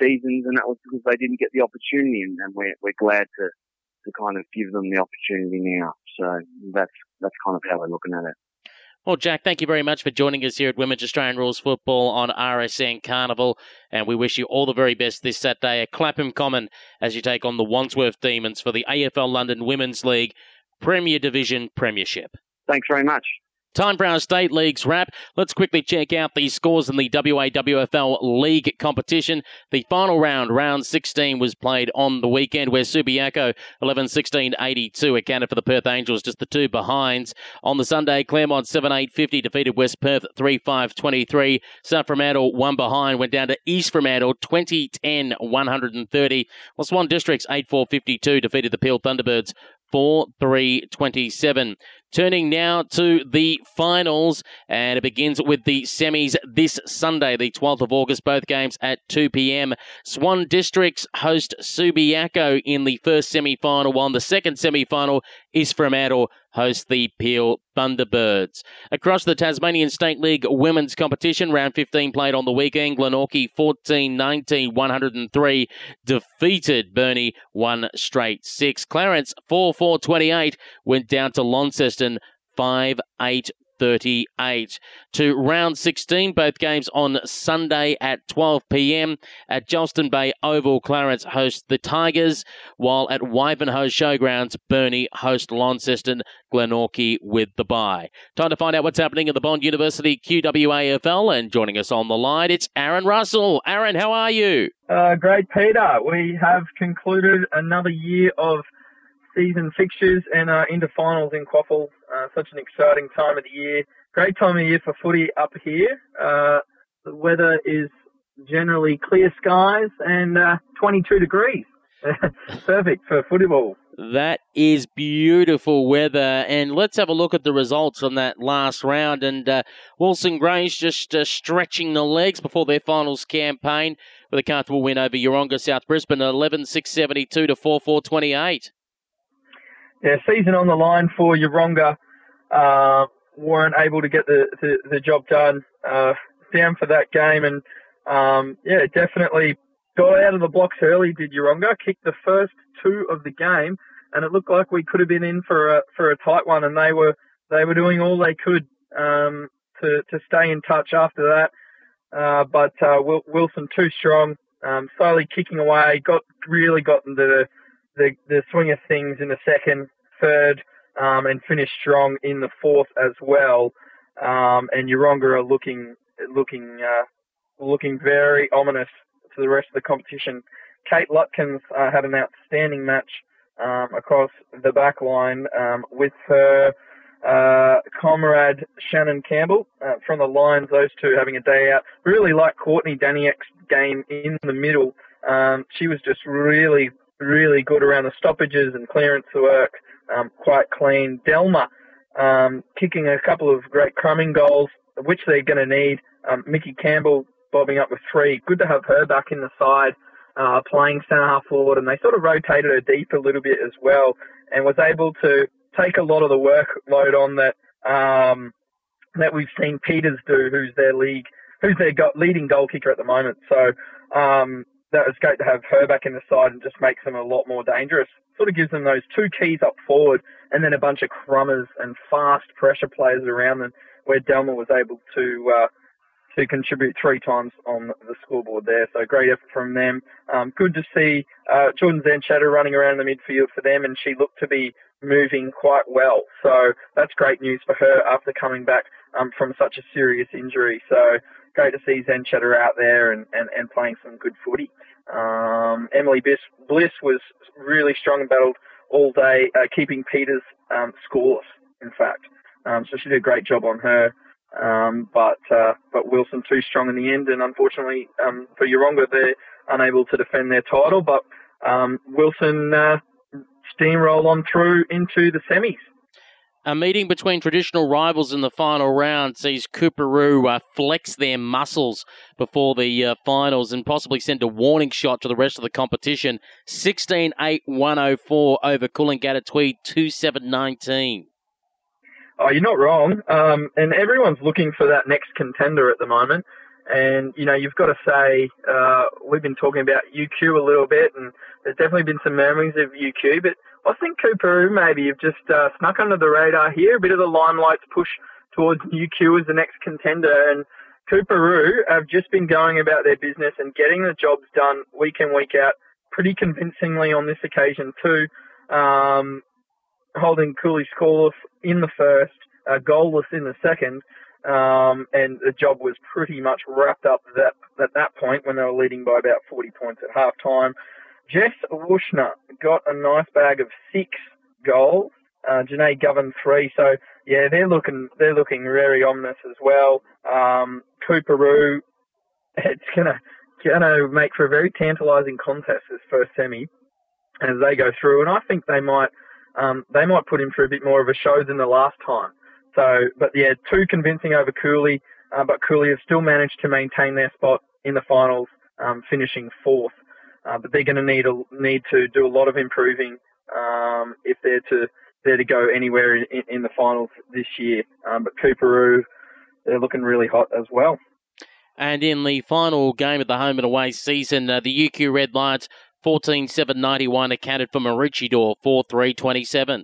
seasons, and that was because they didn't get the opportunity, and we're glad to kind of give them the opportunity now. So that's kind of how we're looking at it. Well, Jack, thank you very much for joining us here at Women's Australian Rules Football on RSN Carnival, and we wish you all the very best this Saturday at Clapham Common as you take on the Wandsworth Demons for the AFL London Women's League Premier Division Premiership. Thanks very much. Time for our State Leagues wrap. Let's quickly check out the scores in the WAWFL League competition. The final round, round 16, was played on the weekend, where Subiaco, 11-16-82, accounted for the Perth Angels, just the two behinds. On the Sunday, Claremont, 7-8-50, defeated West Perth, 3-5-23. South Fremantle, one behind, went down to East Fremantle, 20-10-130. Well, Swan Districts, 8-4-52, defeated the Peel Thunderbirds, 4-3-27. Turning now to the finals, and it begins with the semis this Sunday, the 12th of August, both games at 2 p.m. Swan Districts host Subiaco in the first semi-final, while in the second semi-final, East Fremantle host the Peel Thunderbirds. Across the Tasmanian State League Women's Competition, round 15 played on the weekend, Glenorchy 14-19-103 defeated Burnie 1-6. Clarence 4-4-28 went down to Launceston 5-8-38. To round 16, both games on Sunday at 12 p.m. At Joelston Bay Oval, Clarence hosts the Tigers, while at Wivenhoe Showgrounds, Burnie hosts Launceston, Glenorchy with the bye. Time to find out what's happening at the Bond University QWAFL, and joining us on the line, it's Aaron Russell. Aaron, how are you? Great, Peter. We have concluded another year of season fixtures and into finals in Quaffles. Such an exciting time of the year. Great time of year for footy up here. The weather is generally clear skies and 22 degrees. Perfect for football. That is beautiful weather. And let's have a look at the results on that last round. And Wilson Grange just stretching the legs before their finals campaign with a comfortable win over Yoronga South Brisbane at 11-6-72 to 4-4-28. yeah, season on the line for Yeronga. Weren't able to get the job done. Down for that game, and definitely got out of the blocks early, did Yeronga. Kicked the first two of the game, and it looked like we could have been in for a tight one, and they were doing all they could to stay in touch after that. But Wilson too strong, slowly kicking away, got into the swing of things in the second, third, and finished strong in the fourth as well. And Yeronga are looking very ominous to the rest of the competition. Kate Lutkins had an outstanding match across the back line with her comrade Shannon Campbell from the Lions, those two having a day out. Really like Courtney Daniak's game in the middle. She was just really, really good around the stoppages and clearance work, quite clean. Delma kicking a couple of great crumbing goals, which they're going to need. Mickey Campbell bobbing up with three. Good to have her back in the side, playing centre half forward, and they sort of rotated her deep a little bit as well, and was able to take a lot of the workload on that that we've seen Peters do, who's their leading goal kicker at the moment. So that was great to have her back in the side, and just makes them a lot more dangerous. Sort of gives them those two keys up forward, and then a bunch of crummers and fast pressure players around them, where Delma was able to contribute three times on the scoreboard there. So great effort from them. Good to see Jordan Zanchetta running around in the midfield for them, and she looked to be moving quite well. So that's great news for her after coming back from such a serious injury. So great to see Zanchetta out there and playing some good footy. Emily Bliss was really strong and battled all day, keeping Peters scoreless, in fact. So she did a great job on her. But Wilson too strong in the end, and unfortunately for Yeronga, they're unable to defend their title. But Wilson steamroll on through into the semis. A meeting between traditional rivals in the final round sees Coorparoo flex their muscles before the finals and possibly send a warning shot to the rest of the competition. 16-8-104 over Coolangatta Tweed, 27-19. Oh, you're not wrong. And everyone's looking for that next contender at the moment. And, you know, you've got to say, we've been talking about UQ a little bit, and there's definitely been some murmurings of UQ, but I think Coorparoo maybe have just snuck under the radar here. A bit of the limelight's push towards UQ as the next contender, and Coorparoo have just been going about their business and getting the jobs done week in, week out, pretty convincingly on this occasion too. Holding Cooley scoreless in the first, goalless in the second, and the job was pretty much wrapped up at that point when they were leading by about 40 points at half-time. Jess Wushner got a nice bag of 6 goals, Janae Govan 3, so yeah, they're looking very ominous as well. Coorparoo, it's gonna make for a very tantalising contest this first semi as they go through, and I think they might put in for a bit more of a show than the last time. So, but yeah, too convincing over Cooley, but Cooley have still managed to maintain their spot in the finals, finishing fourth. But they're going to need to do a lot of improving if they're to go anywhere in the finals this year. But Coorparoo, they're looking really hot as well. And in the final game of the home and away season, the UQ Red Lions 14-7-91 accounted for Maroochydore 4-3-27.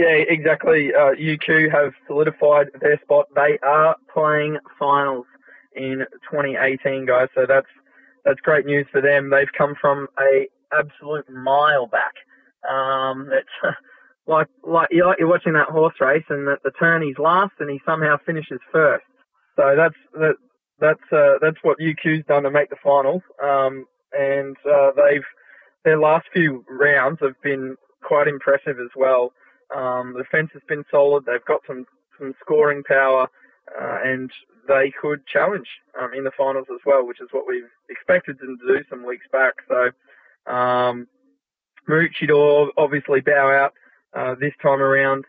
Yeah, exactly. UQ have solidified their spot. They are playing finals in 2018, guys. So that's great news for them. They've come from a absolute mile back. It's like you're watching that horse race, and at the turn he's last, and he somehow finishes first. So that's what UQ's done to make the finals. Their last few rounds have been quite impressive as well. The defence has been solid. They've got some scoring power, and they could challenge in the finals as well, which is what we've expected them to do some weeks back. So Maroochydore obviously bow out this time around.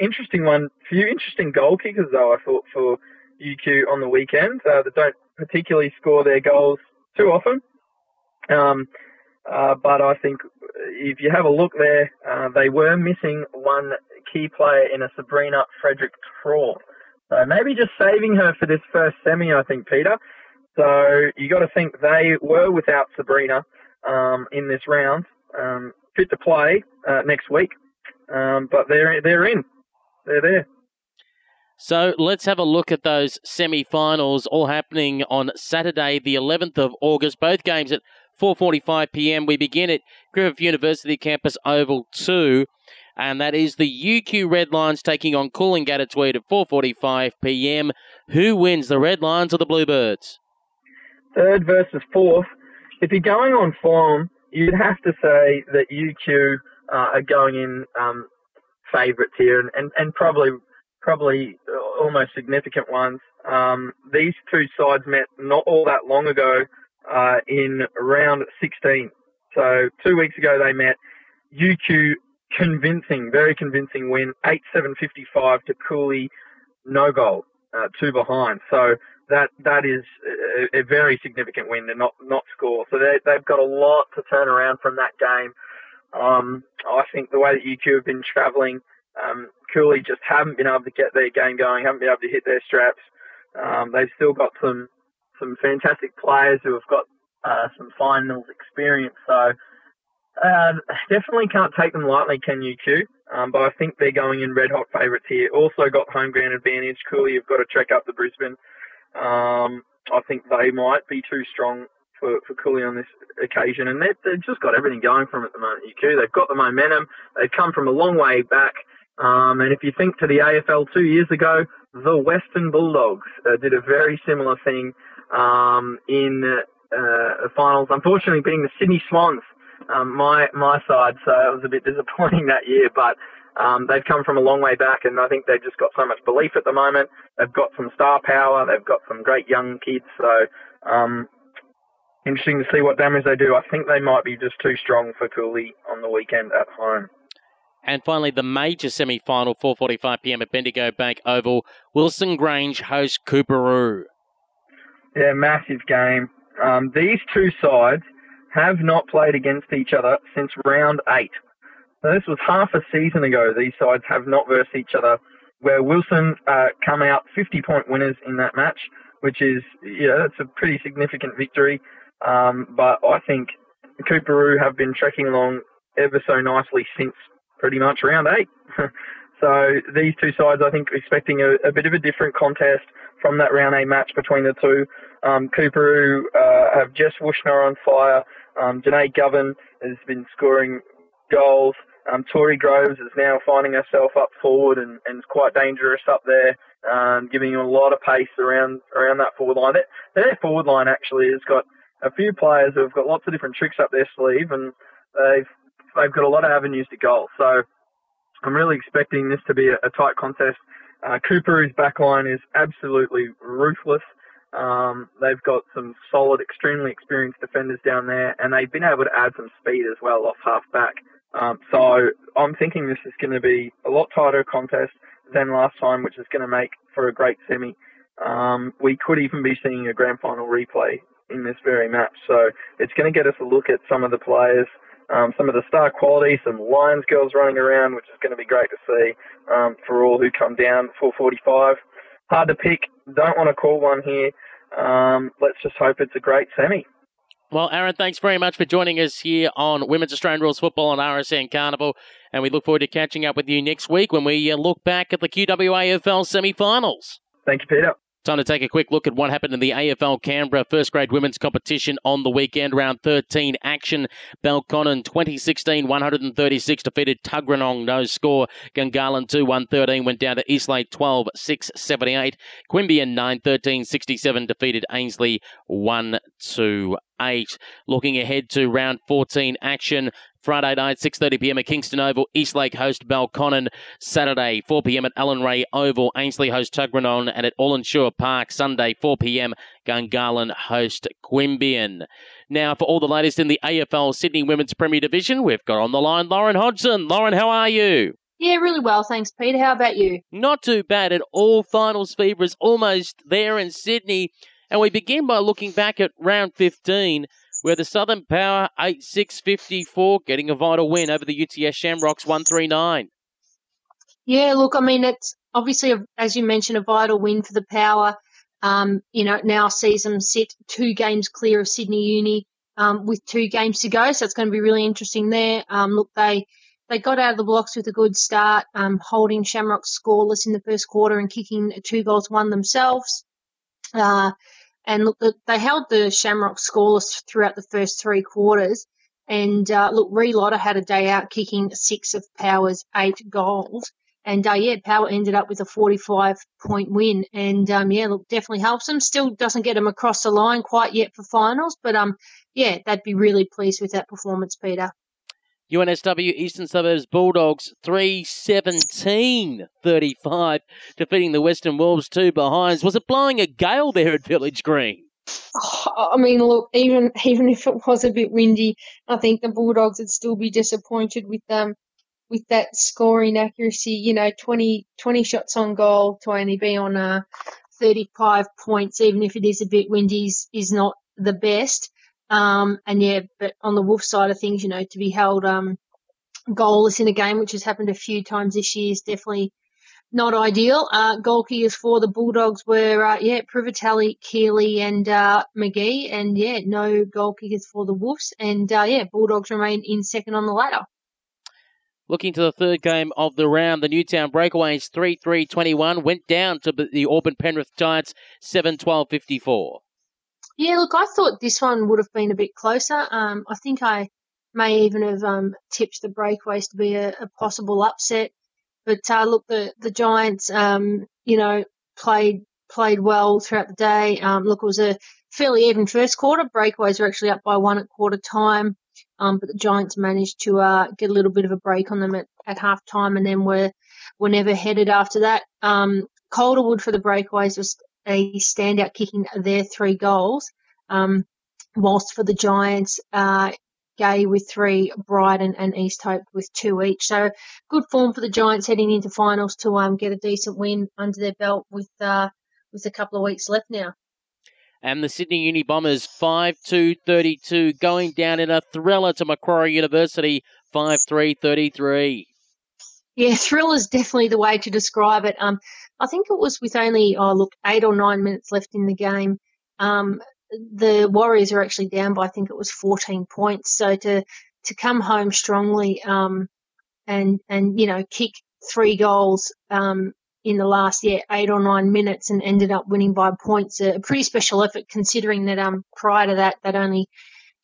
Interesting one. Few interesting goal kickers though, I thought, for UQ on the weekend that don't particularly score their goals too often. But I think if you have a look there, they were missing one key player in a Sabrina Frederick-Traw. So maybe just saving her for this first semi, I think, Peter. So you got to think they were without Sabrina in this round, fit to play next week. But they're in. They're there. So let's have a look at those semi-finals, all happening on Saturday, the 11th of August. Both games at 4:45pm. We begin at Griffith University Campus Oval 2, and that is the UQ Red Lions taking on Coolangatta Tweed at 4:45pm. Who wins, the Red Lions or the Bluebirds? Third versus fourth. If you're going on form, you'd have to say that UQ are going in favourites here, and probably almost significant ones. These two sides met not all that long ago in round 16. So 2 weeks ago they met. UQ convincing, very convincing win, 8-7-55 to Cooley, no goal, two behind. So that is a very significant win to not score. So they've got a lot to turn around from that game. I think the way that UQ have been travelling, Cooley just haven't been able to get their game going, haven't been able to hit their straps. They've still got some fantastic players who have got some finals experience. So definitely can't take them lightly, can UQ? But I think they're going in red-hot favourites here. Also got home ground advantage. Cooley have got to trek up to Brisbane. I think they might be too strong for Cooley on this occasion. And they've just got everything going for them at the moment, UQ. They've got the momentum. They've come from a long way back. And if you think to the AFL 2 years ago, the Western Bulldogs did a very similar thing in the finals, unfortunately being the Sydney Swans, my side, so it was a bit disappointing that year, but they've come from a long way back, and I think they've just got so much belief at the moment. They've got some star power, they've got some great young kids, so interesting to see what damage they do. I think they might be just too strong for Cooley on the weekend at home. And finally, the major semi-final, 4:45pm at Bendigo Bank Oval. Wilson Grange hosts Coorparoo. Yeah, massive game. These two sides have not played against each other since round 8. So this was half a season ago. These sides have not versed each other, where Wilson come out 50-point winners in that match, which is, that's a pretty significant victory. But I think Coorparoo have been trekking along ever so nicely since pretty much round 8. So these two sides, I think, expecting a bit of a different contest from that round 8 match between the two. Coorparoo have Jess Wushner on fire. Janae Govan has been scoring goals. Tori Groves is now finding herself up forward and is quite dangerous up there, giving you a lot of pace around that forward line. Their forward line actually has got a few players who have got lots of different tricks up their sleeve, and they've got a lot of avenues to goal. So I'm really expecting this to be a tight contest. Coorparoo's backline is absolutely ruthless. They've got some solid, extremely experienced defenders down there, and they've been able to add some speed as well off half-back. So I'm thinking this is going to be a lot tighter contest than last time, which is going to make for a great semi. We could even be seeing a grand final replay in this very match. So it's going to get us a look at some of the players, some of the star quality, some Lions girls running around, which is going to be great to see for all who come down, 4:45. Hard to pick. Don't want to call one here. Let's just hope it's a great semi. Well, Aaron, thanks very much for joining us here on Women's Australian Rules Football on RSN Carnival, and we look forward to catching up with you next week when we look back at the QWAFL semi-finals. Thank you, Peter. Time to take a quick look at what happened in the AFL Canberra first grade women's competition on the weekend. Round 13 action. Belconnen 2016-136 defeated Tuggeranong, no score. Gungahlin 2-113 went down to Eastlake 12-6-78. Quimbian 9-13-67 defeated Ainsley 1-2-8. Looking ahead to round 14 action. Friday night, 6:30pm at Kingston Oval, Eastlake host Belconnen. Saturday, 4pm at Allenray Oval, Ainsley host Tuggeranong, and at Allenshaw Park, Sunday, 4pm, Gungahlin host Quimbian. Now, for all the latest in the AFL Sydney Women's Premier Division, we've got on the line Lauren Hodgson. Lauren, how are you? Yeah, really well, thanks, Peter. How about you? Not too bad at all. Finals fever is almost there in Sydney, and we begin by looking back at round 15, where the Southern Power 8-6-54 getting a vital win over the UTS Shamrocks 1-3-9. Yeah, look, I mean, it's obviously, as you mentioned, a vital win for the Power. It now sees them sit 2 games clear of Sydney Uni with 2 games to go, so it's going to be really interesting there. Look, they got out of the blocks with a good start, holding Shamrocks scoreless in the first quarter and kicking 2 goals, 1 themselves. And look, they held the Shamrocks scoreless throughout the first 3 quarters. And look, Ree Lotter had a day out kicking 6 of Power's 8 goals. And Power ended up with a 45-point win. And look, definitely helps them. Still doesn't get them across the line quite yet for finals. But they'd be really pleased with that performance, Peter. UNSW Eastern Suburbs Bulldogs 3-17-35, defeating the Western Wolves 2 behinds. Was it blowing a gale there at Village Green? Oh, I mean, look, even if it was a bit windy, I think the Bulldogs would still be disappointed with them. With that scoring accuracy, 20 shots on goal to only be on 35 points, even if it is a bit windy, is not the best. But on the Wolf side of things, to be held goalless in a game, which has happened a few times this year, is definitely not ideal. Goal kickers for the Bulldogs were, Privatelli, Keeley and McGee, and, no goal kickers for the Wolves. And, Bulldogs remain in second on the ladder. Looking to the third game of the round, the Newtown Breakaways 3-3-21 went down to the Auburn-Penrith Giants 7-12-54. Yeah, look, I thought this one would have been a bit closer. I think I may even have tipped the Breakaways to be a possible upset. But, look, the Giants, played well throughout the day. Look, it was a fairly even first quarter. Breakaways were actually up by 1 at quarter time. But the Giants managed to get a little bit of a break on them at half time, and then were never headed after that. Calderwood for the Breakaways was a standout, kicking their 3 goals, whilst for the Giants, Gay with 3, Bryden and East Hope with 2 each. So good form for the Giants heading into finals to get a decent win under their belt with a couple of weeks left now. And the Sydney Uni Bombers 5-2-32 going down in a thriller to Macquarie University 5-3-33. Yeah, thriller's definitely the way to describe it. I think it was with only 8 or 9 minutes left in the game. The Warriors are actually down by, I think it was 14 points. So to come home strongly and kick 3 goals in the last 8 or 9 minutes and ended up winning by points. A pretty special effort considering that prior to that they'd only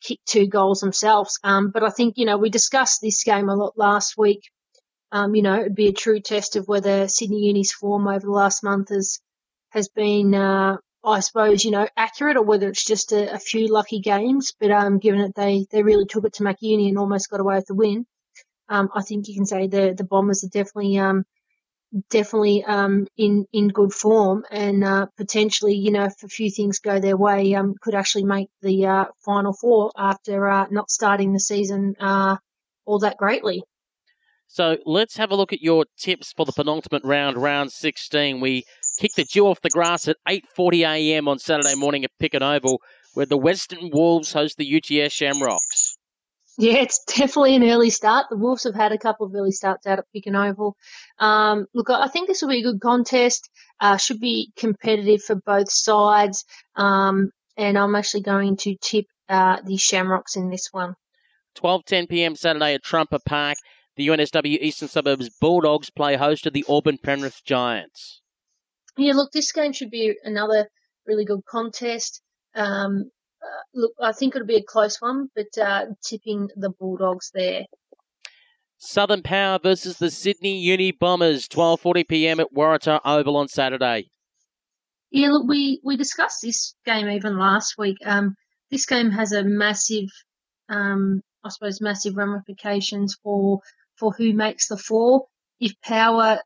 kicked 2 goals themselves. But I think, we discussed this game a lot last week. It'd be a true test of whether Sydney Uni's form over the last month has been, accurate or whether it's just a few lucky games. But given that they really took it to Mac Uni and almost got away with the win, I think you can say the Bombers are definitely in good form and potentially, if a few things go their way, could actually make the Final Four after not starting the season all that greatly. So let's have a look at your tips for the penultimate round, round 16. We kicked the dew off the grass at 8:40 a.m. on Saturday morning at Pickett Oval, where the Western Wolves host the UTS Shamrocks. Yeah, it's definitely an early start. The Wolves have had a couple of early starts out at Pickett Oval. Look, I think this will be a good contest. Should be competitive for both sides. And I'm actually going to tip the Shamrocks in this one. 12:10 p.m. Saturday at Trumper Park. The UNSW Eastern Suburbs Bulldogs play host to the Auburn Penrith Giants. Yeah, look, this game should be another really good contest. Look, I think it'll be a close one, but tipping the Bulldogs there. Southern Power versus the Sydney Uni Bombers, 12:40 p.m. at Waratah Oval on Saturday. Yeah, look, we discussed this game even last week. This game has a massive ramifications for who makes the four. If Power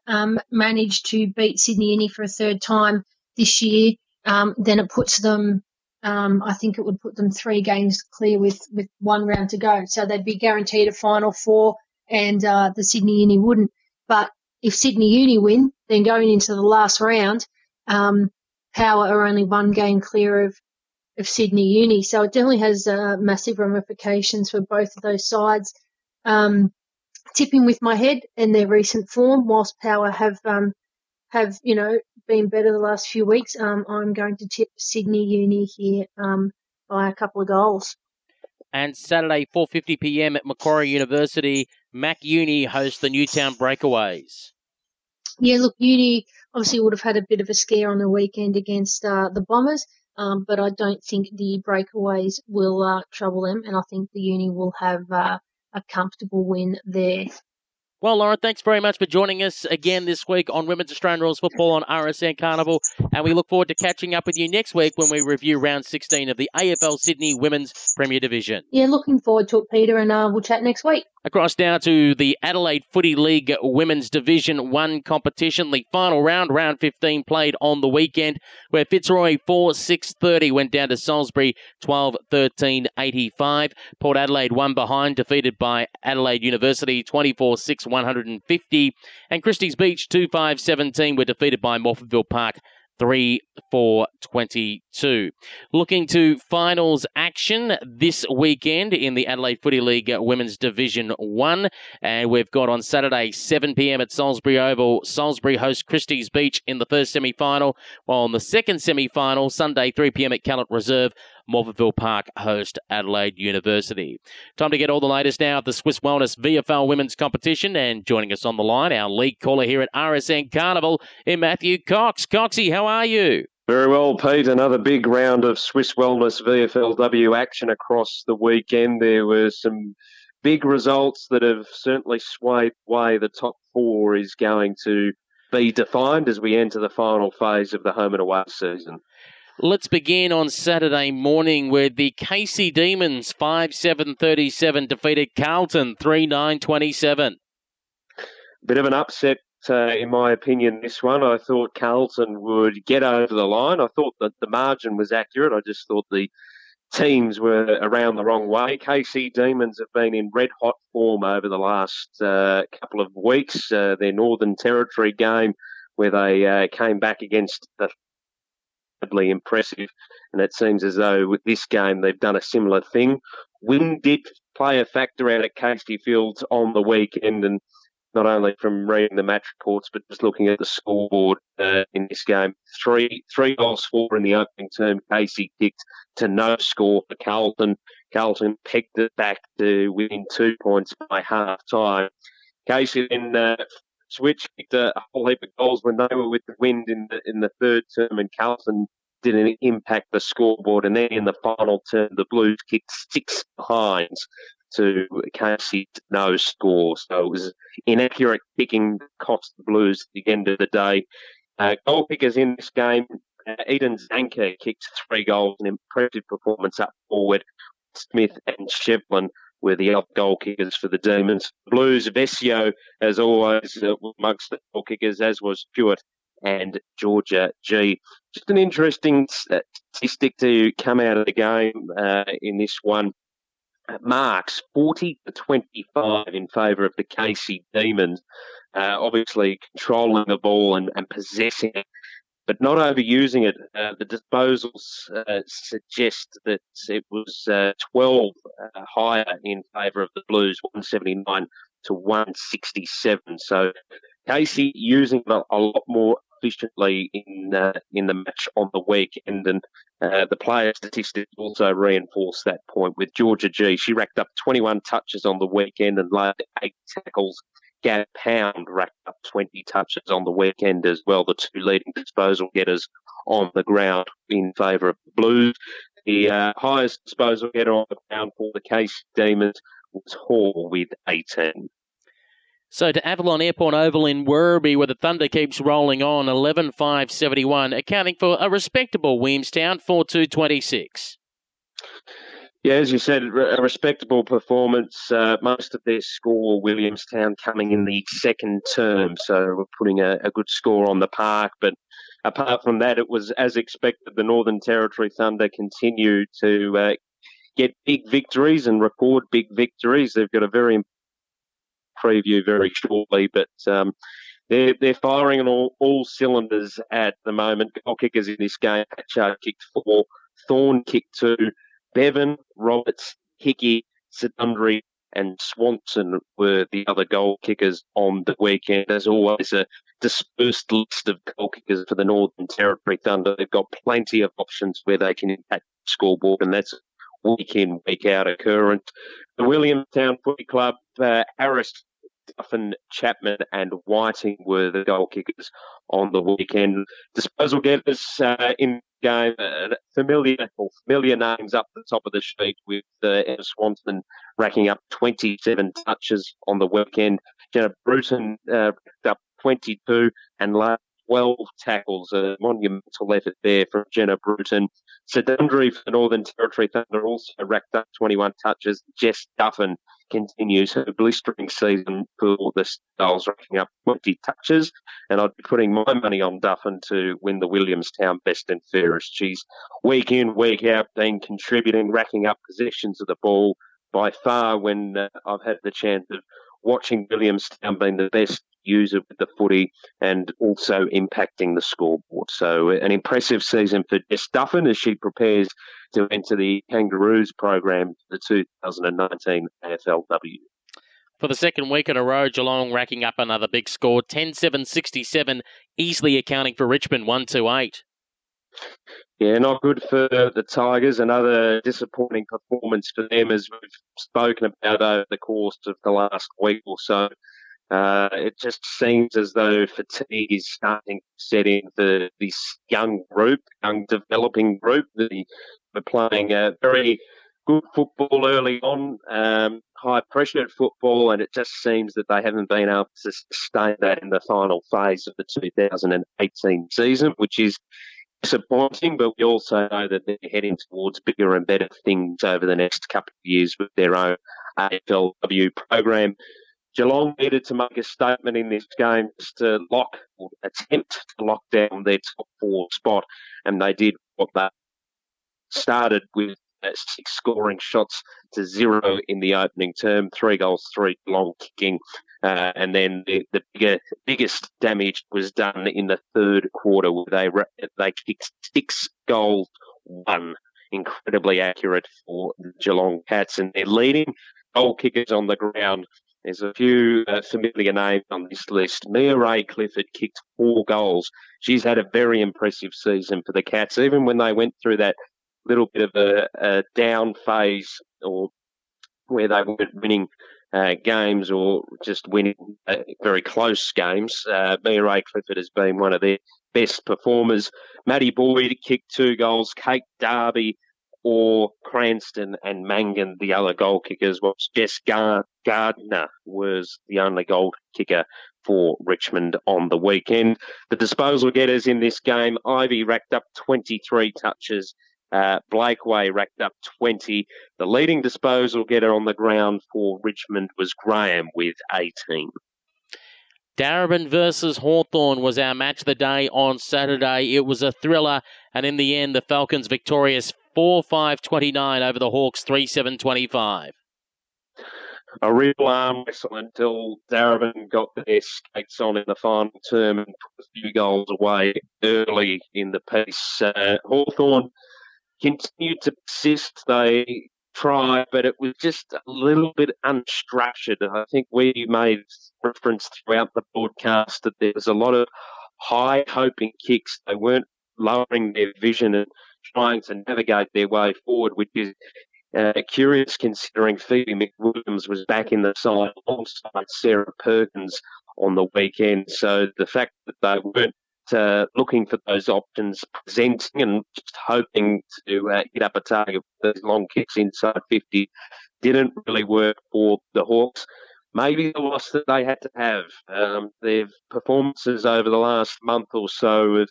managed to beat Sydney Uni for a third time this year, then it puts them. I think it would put them 3 games clear with 1 round to go. So they'd be guaranteed a Final Four and the Sydney Uni wouldn't. But if Sydney Uni win, then going into the last round, Power are only 1 game clear of of Sydney Uni. So it definitely has massive ramifications for both of those sides. Tipping with my head in their recent form, whilst Power have been better the last few weeks, I'm going to tip Sydney Uni here by a couple of goals. And Saturday, 4:50pm at Macquarie University, Mac Uni hosts the Newtown Breakaways. Yeah, look, Uni obviously would have had a bit of a scare on the weekend against the Bombers, but I don't think the Breakaways will trouble them, and I think the Uni will have a comfortable win there. Well, Lauren, thanks very much for joining us again this week on Women's Australian Rules Football on RSN Carnival, and we look forward to catching up with you next week when we review round 16 of the AFL Sydney Women's Premier Division. Yeah, looking forward to it, Peter, and we'll chat next week. Across now to the Adelaide Footy League Women's Division 1 competition. The final round, round 15, played on the weekend where Fitzroy 4-6-30 went down to Salisbury 12-13-85. Port Adelaide one behind, defeated by Adelaide University 24-6-150. And Christie's Beach 2-5-17 were defeated by Morphettville Park 3-4-22. Looking to finals action this weekend in the Adelaide Footy League Women's Division 1. And we've got on Saturday, 7pm at Salisbury Oval, Salisbury hosts Christie's Beach in the first semi-final, while on the second semi-final, Sunday, 3pm at Callot Reserve, Morphettville Park host Adelaide University. Time to get all the latest now of the Swiss Wellness VFL Women's Competition, and joining us on the line, our league caller here at RSN Carnival, Matthew Cox. Coxie, how are you? Very well, Pete. Another big round of Swiss Wellness VFLW action across the weekend. There were some big results that have certainly swayed way the top four is going to be defined as we enter the final phase of the home and away season. Let's begin on Saturday morning where the KC Demons 5-7-37 defeated Carlton 3-9-27. Bit of an upset in my opinion, this one. I thought Carlton would get over the line. I thought that the margin was accurate. I just thought the teams were around the wrong way. KC Demons have been in red-hot form over the last couple of weeks. Their Northern Territory game where they came back against the impressive, and it seems as though with this game they've done a similar thing. Wind did play a factor out at Casey Fields on the weekend, and not only from reading the match reports but just looking at the scoreboard in this game. Three goals scored in the opening term. Casey kicked to no score for Carlton. Carlton pegged it back to within 2 points by half time. Casey then Switch kicked a whole heap of goals when they were with the wind in the third term, and Carlton didn't impact the scoreboard. And then in the final term, the Blues kicked six behinds to Casey's no score. So it was inaccurate kicking that cost the Blues at the end of the day. Goal kickers in this game, Eden Zanke kicked three goals, an impressive performance up forward. Smith and Shevlin were the other goal kickers for the Demons. Blues, Vesio, as always, amongst the goal kickers, as was Stewart and Georgia G. Just an interesting statistic to come out of the game in this one. Marks 40-25 in favour of the KC Demons. Obviously controlling the ball and possessing it, but not overusing it. The disposals suggest that it was 12 higher in favour of the Blues, 179-167. So Casey using it a lot more efficiently in the match on the weekend. And the player statistics also reinforce that point with Georgia G. She racked up 21 touches on the weekend and laid 8 tackles. Gab Pound racked up 20 touches on the weekend as well, the two leading disposal getters on the ground in favour of the Blues. The highest disposal getter on the ground for the KC Demons was Hall with 18. So to Avalon Airport Oval in Werribee, where the Thunder keeps rolling on, 11-5-71, accounting for a respectable Williamstown 4-2-26. Yeah, as you said, a respectable performance. Most of their score, Williamstown, coming in the second term. So we're putting a good score on the park. But apart from that, it was as expected. The Northern Territory Thunder continue to get big victories and record big victories. They've got a very preview very shortly, but They're firing on all cylinders at the moment. Goal kickers in this game, Hatchard kicked 4, Thorne kicked two. Bevan, Roberts, Hickey, Sedundry and Swanson were the other goal kickers on the weekend. As always, a dispersed list of goal kickers for the Northern Territory Thunder. They've got plenty of options where they can impact the scoreboard, and that's week in, week out occurrence. The Williamstown Footy Club, Harris, Duffin, Chapman and Whiting were the goal kickers on the weekend. Disposal getters in game, familiar names up the top of the sheet, with Emma Swanson racking up 27 touches on the weekend. Jenna Bruton picked up 22 and last 12 tackles, a monumental effort there from Jenna Bruton. Sedundry for the Northern Territory Thunder also racked up 21 touches. Jess Duffin continues her blistering season for the Stars, racking up 20 touches, and I'd be putting my money on Duffin to win the Williamstown Best and Fairest. She's week in, week out, been contributing, racking up possessions of the ball. By far, when I've had the chance of watching Williamstown, being the best user with the footy and also impacting the scoreboard. So an impressive season for Jess Duffin as she prepares to enter the Kangaroos program for the 2019 AFLW. For the second week in a row, Geelong racking up another big score, 10-7-67, easily accounting for Richmond 1-2-8. Yeah, not good for the Tigers. Another disappointing performance for them, as we've spoken about over the course of the last week or so. It just seems as though fatigue is starting to set in for this young developing group. They were playing very good football early on, high-pressured football, and it just seems that they haven't been able to sustain that in the final phase of the 2018 season, which is disappointing, but we also know that they're heading towards bigger and better things over the next couple of years with their own AFLW program. Geelong needed to make a statement in this game, just to attempt to lock down their top four spot, and they did what they started with, 6 scoring shots to 0 in the opening term, 3 goals, 3 long kicking, and then the biggest damage was done in the third quarter, where they kicked 6 goals, 1. Incredibly accurate for the Geelong Cats, and they're leading goal kickers on the ground. There's a few familiar names on this list. Mia Ray Clifford kicked 4 goals. She's had a very impressive season for the Cats, even when they went through that little bit of a down phase, or where they weren't winning games or just winning very close games. Mia Ray Clifford has been one of their best performers. Maddie Boyd kicked 2 goals. Kate Darby, or Cranston and Mangan, the other goal kickers, whilst Jess Gardner was the only goal kicker for Richmond on the weekend. The disposal getters in this game, Ivy racked up 23 touches. Blakeway racked up 20. The leading disposal getter on the ground for Richmond was Graham with 18. Darebin versus Hawthorn was our match of the day on Saturday. It was a thriller, and in the end, the Falcons victorious 4-5-29 over the Hawks 3-7-25. A real arm wrestle until Darebin got their skates on in the final term and put a few goals away early in the piece. Hawthorn continued to persist. They tried, but it was just a little bit unstructured. I think we made reference throughout the broadcast that there was a lot of high-hoping kicks. They weren't lowering their vision and trying to navigate their way forward, which is curious considering Phoebe McWilliams was back in the side alongside Sarah Perkins on the weekend. So the fact that they weren't looking for those options, presenting and just hoping to hit up a target with those long kicks inside 50 didn't really work for the Hawks. Maybe the loss that they had to have. Their performances over the last month or so have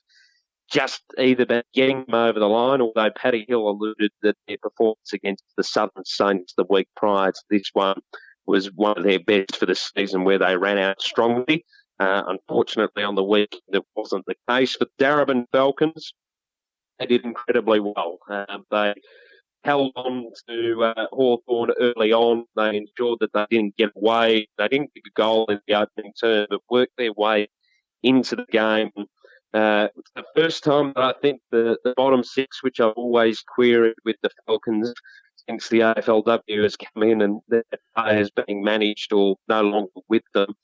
just either been getting them over the line, although Paddy Hill alluded that their performance against the Southern Saints the week prior to this one was one of their best for the season, where they ran out strongly. Unfortunately, on the weekend, that wasn't the case. But Darebin Falcons, they did incredibly well. They held on to Hawthorn early on. They ensured that they didn't get away. They didn't get a goal in the opening term, but worked their way into the game. It's the first time that I think the bottom six, which I've always queried with the Falcons since the AFLW has come in and their players being managed or no longer with them,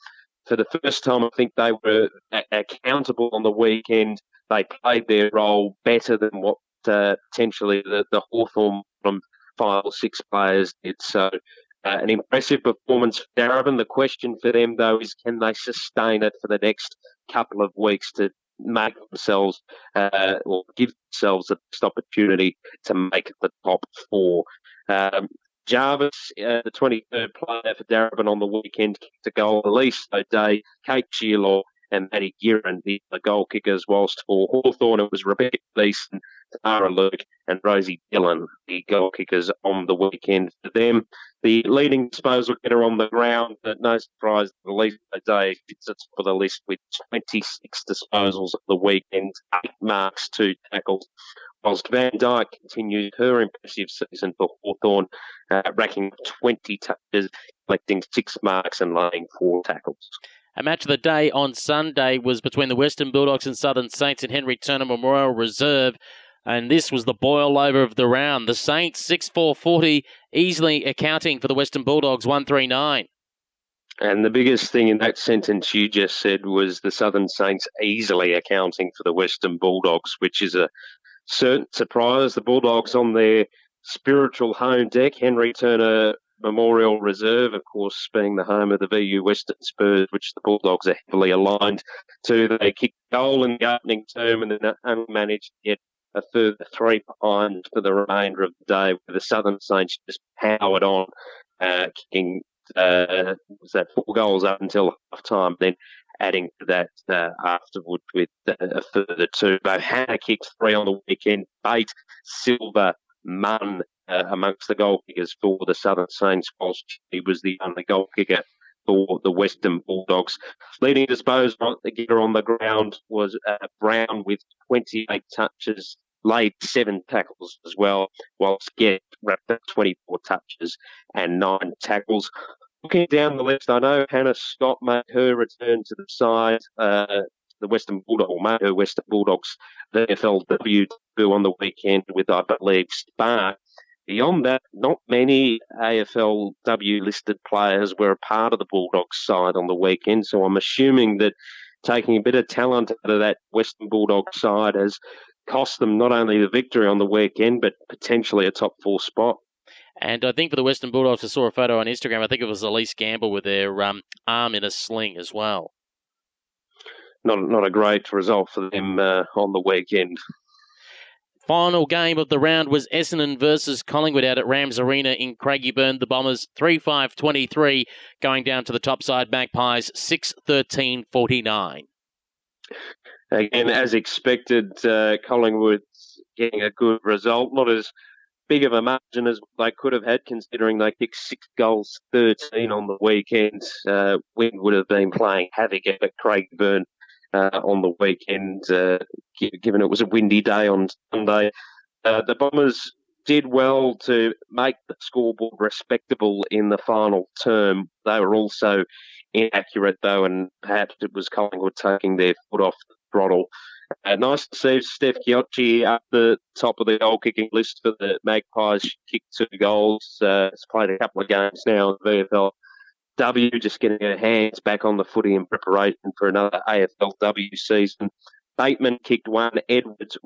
for the first time I think they were accountable on the weekend. They played their role better than what potentially the Hawthorn bottom 5 or 6 players did. So an impressive performance for Darebin. The question for them, though, is can they sustain it for the next couple of weeks to make themselves or give themselves the best opportunity to make the top 4. Jarvis, the 23rd player for Darebin on the weekend, kicked a goal. Elise O'Day, Kate Shearlaw and Maddie Guerin, the goal kickers, whilst for Hawthorn it was Rebecca Gleeson, Tara Luke and Rosie Dillon, the goal kickers on the weekend for them. The leading disposal getter on the ground, but no surprise, Elise O'Day sits for the list with 26 disposals of the weekend, 8 marks, 2 tackles, whilst Van Dyke continued her impressive season for Hawthorn, racking 20 touches, collecting 6 marks and laying 4 tackles. A match of the day on Sunday was between the Western Bulldogs and Southern Saints in Henry Turner Memorial Reserve, and this was the boil over of the round. The Saints 6-4-40, easily accounting for the Western Bulldogs 1-3-9. And the biggest thing in that sentence you just said was the Southern Saints easily accounting for the Western Bulldogs, which is a certain surprise. The Bulldogs on their spiritual home deck, Henry Turner Memorial Reserve, of course, being the home of the VU Western Spurs, which the Bulldogs are heavily aligned to. They kicked a goal in the opening term and then only managed to get a further 3 behind for the remainder of the day, where the Southern Saints just powered on, kicking was that 4 goals up until half-time, then adding to that afterward with a further 2. Bohanna kicked 3 on the weekend, Bate, Silver, Munn, amongst the goal kickers for the Southern Saints, whilst he was the only goal kicker for the Western Bulldogs. Leading disposal getter on the ground was Brown with 28 touches, laid 7 tackles as well, whilst Gett wrapped up 24 touches and 9 tackles. Looking down the list, I know Hannah Scott made her return to the side, the Western Bulldogs, or made her Western Bulldogs VFLW debut on the weekend with, I believe, Spark. Beyond that, not many AFLW-listed players were a part of the Bulldogs side on the weekend, so I'm assuming that taking a bit of talent out of that Western Bulldogs side has cost them not only the victory on the weekend, but potentially a top 4 spot. And I think for the Western Bulldogs, I saw a photo on Instagram, I think it was Elise Gamble with their arm in a sling as well. Not a great result for them on the weekend. Final game of the round was Essendon versus Collingwood out at Rams Arena in Craigieburn. The Bombers 3-5-23, going down to the top side Magpies 6-13-49. Again, as expected, Collingwood getting a good result. Not as big of a margin as they could have had, considering they kicked 6-13 on the weekend. Wind would have been playing havoc at Craigieburn on the weekend, given it was a windy day on Sunday. The Bombers did well to make the scoreboard respectable in the final term. They were also inaccurate, though, and perhaps it was Collingwood taking their foot off the throttle. Nice to see Steph Chiocci up the top of the goal-kicking list for the Magpies. She kicked 2 goals. She's played a couple of games now in the VFLW, just getting her hands back on the footy in preparation for another AFLW season. Bateman kicked 1. Edwards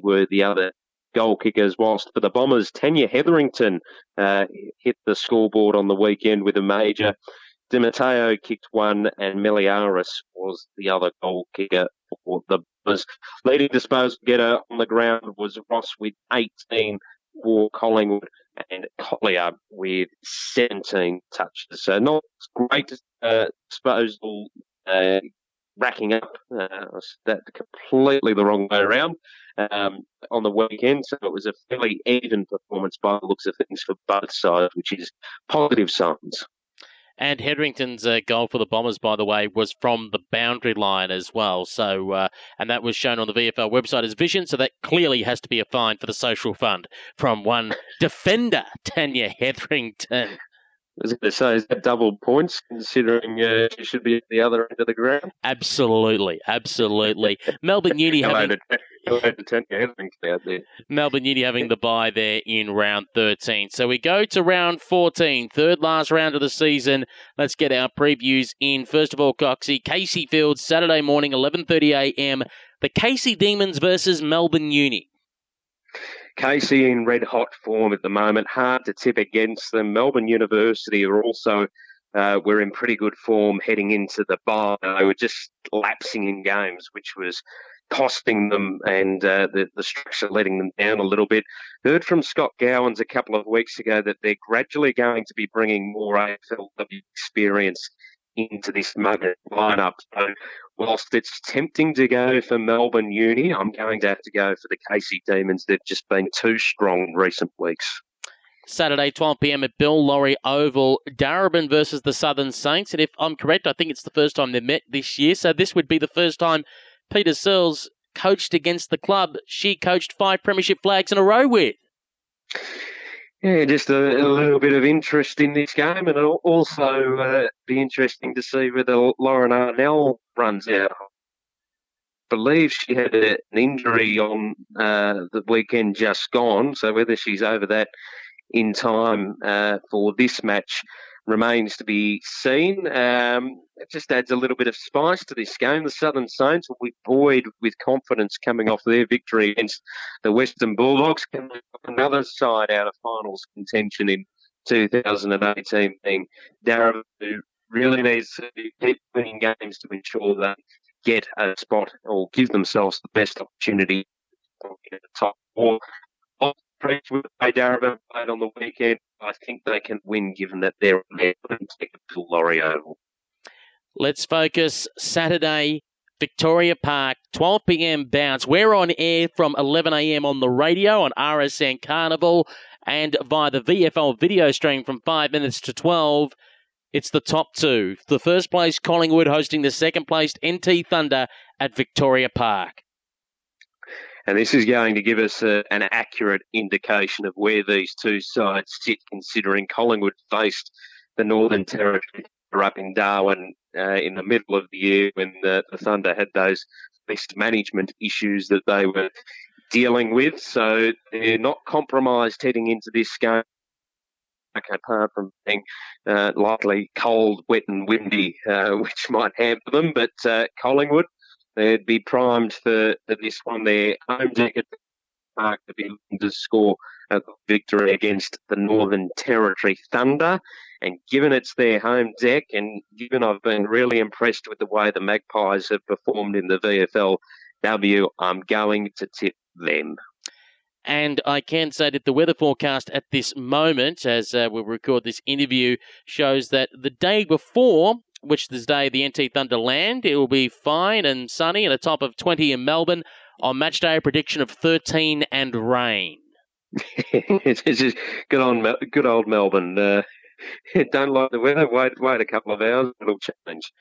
were the other goal kickers, whilst for the Bombers, Tanya Hetherington hit the scoreboard on the weekend with a major. Di Matteo kicked 1 and Meliaris was the other goal kicker for the Bombers. Leading disposal getter on the ground was Ross with 18 for Collingwood, and Collier with 17 touches. So not great disposal, racking up that completely the wrong way around on the weekend. So it was a fairly even performance by the looks of things for both sides, which is positive signs. And Hetherington's goal for the Bombers, by the way, was from the boundary line as well. So, and that was shown on the VFL website as vision. So that clearly has to be a fine for the social fund from one defender, Tanya Hetherington. I was going to say, is that double points considering she should be at the other end of the ground? Absolutely, absolutely. Melbourne Uni having the bye there in round 13. So we go to round 14, third last round of the season. Let's get our previews in. First of all, Coxie, Casey Fields, Saturday morning, 11:30 a.m. The Casey Demons versus Melbourne Uni. Casey in red-hot form at the moment. Hard to tip against them. Melbourne University are also were in pretty good form heading into the bye. They were just lapsing in games, which was costing them, and the structure letting them down a little bit. Heard from Scott Gowans a couple of weeks ago that they're gradually going to be bringing more AFLW experience into this Mugger lineup. So whilst it's tempting to go for Melbourne Uni, I'm going to have to go for the Casey Demons. They've just been too strong in recent weeks. Saturday, 12 p.m. at Bill Laurie Oval, Darebin versus the Southern Saints. And if I'm correct, I think it's the first time they've met this year. So this would be the first time Peter Searles coached against the club she coached 5 premiership flags in a row with. Yeah, just a little bit of interest in this game, and it'll also be interesting to see whether Lauren Arnell runs out. I believe she had an injury on the weekend just gone, so whether she's over that in time for this match remains to be seen. It just adds a little bit of spice to this game. The Southern Saints will be buoyed with confidence coming off their victory against the Western Bulldogs, coming up another side out of finals contention in 2018, being Darabin, who really needs to keep winning games to ensure they get a spot or give themselves the best opportunity to get the top four. With the way Darabin played on the weekend, I think they can win given that they're on their to Laurie Oval. Let's focus Saturday, Victoria Park, 12 p.m. bounce. We're on air from 11 a.m. on the radio on RSN Carnival and via the VFL video stream from 5 minutes to 12. It's the top two. The first place Collingwood hosting the second place NT Thunder at Victoria Park. And this is going to give us an accurate indication of where these two sides sit, considering Collingwood faced the Northern Territory up in Darwin in the middle of the year when the Thunder had those list management issues that they were dealing with. So they're not compromised heading into this game, apart from being likely cold, wet and windy, which might hamper them. But Collingwood, they'd be primed for this one. Their home deck at Park to be looking to score a victory against the Northern Territory Thunder. And given it's their home deck, and given I've been really impressed with the way the Magpies have performed in the VFLW, I'm going to tip them. And I can say that the weather forecast at this moment, as we'll record this interview, shows that the day before, which is the day the NT Thunder land, it will be fine and sunny and a top of 20 in Melbourne. On match day, a prediction of 13 and rain. It's just good old Melbourne. Don't like the weather. Wait a couple of hours, it'll change.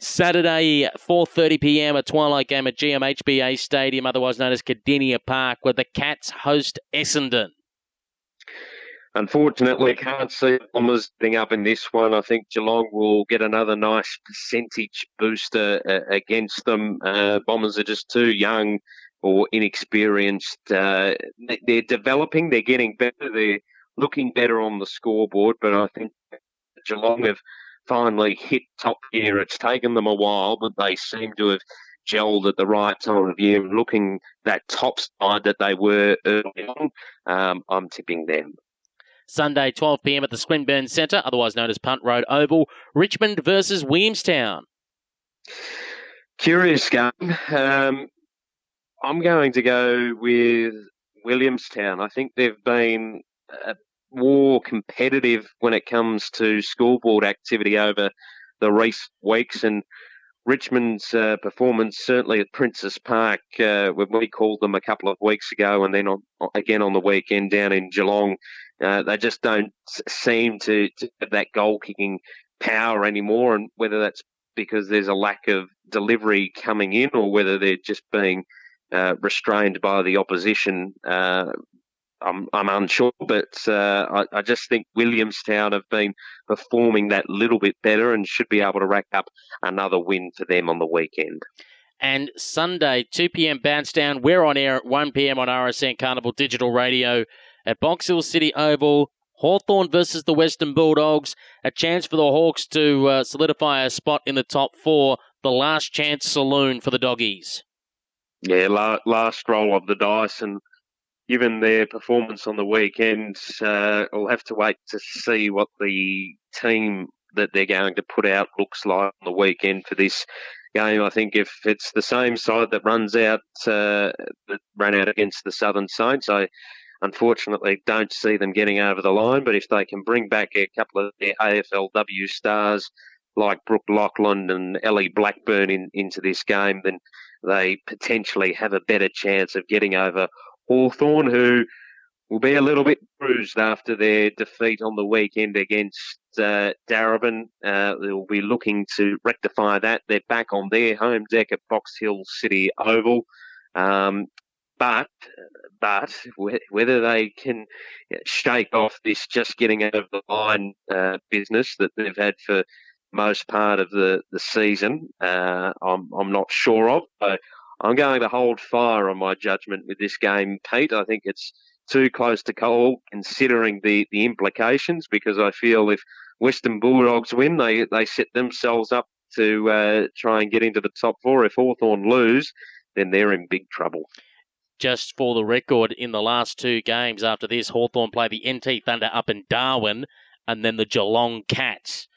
Saturday, 4:30 p.m. a twilight game at GMHBA Stadium, otherwise known as Cardinia Park, where the Cats host Essendon. Unfortunately, can't see Bombers getting up in this one. I think Geelong will get another nice percentage booster against them. Bombers are just too young or inexperienced. They're developing. They're getting better. They're looking better on the scoreboard. But I think Geelong have finally hit top gear. It's taken them a while, but they seem to have gelled at the right time of year, looking that top side that they were early on. I'm tipping them. Sunday, 12 p.m. at the Swinburne Centre, otherwise known as Punt Road Oval, Richmond versus Williamstown. Curious game. I'm going to go with Williamstown. I think they've been more competitive when it comes to scoreboard activity over the recent weeks, and Richmond's performance, certainly at Princess Park, when we called them a couple of weeks ago, and then again on the weekend down in Geelong, they just don't seem to have that goal-kicking power anymore, and whether that's because there's a lack of delivery coming in or whether they're just being restrained by the opposition, I'm unsure, but I just think Williamstown have been performing that little bit better and should be able to rack up another win for them on the weekend. And Sunday, 2pm bounce down. We're on air at 1pm on RSN Carnival Digital Radio at Box Hill City Oval. Hawthorn versus the Western Bulldogs. A chance for the Hawks to solidify a spot in the top four. The last chance saloon for the Doggies. Yeah, last roll of the dice, and given their performance on the weekend, we'll have to wait to see what the team that they're going to put out looks like on the weekend for this game. I think if it's the same side that ran out against the Southern Saints, I unfortunately don't see them getting over the line. But if they can bring back a couple of their AFLW stars like Brooke Lachlan and Ellie Blackburn into this game, then they potentially have a better chance of getting over Hawthorn, who will be a little bit bruised after their defeat on the weekend against Darebin. They'll be looking to rectify that. They're back on their home deck at Box Hill City Oval. But whether they can shake off this just getting out of the line business that they've had for most part of the season, I'm not sure of. So I'm going to hold fire on my judgment with this game, Pete. I think it's too close to call considering the implications, because I feel if Western Bulldogs win, they set themselves up to try and get into the top four. If Hawthorn lose, then they're in big trouble. Just for the record, in the last two games after this, Hawthorn play the NT Thunder up in Darwin and then the Geelong Cats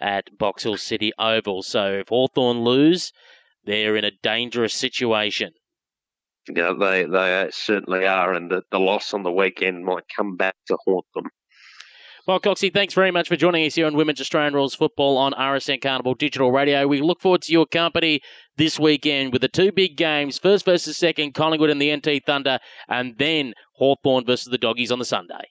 at Box Hill City Oval. So if Hawthorn lose, they're in a dangerous situation. Yeah, they certainly are, and the loss on the weekend might come back to haunt them. Well, Coxie, thanks very much for joining us here on Women's Australian Rules Football on RSN Carnival Digital Radio. We look forward to your company this weekend with the two big games, first versus second, Collingwood and the NT Thunder, and then Hawthorn versus the Doggies on the Sunday.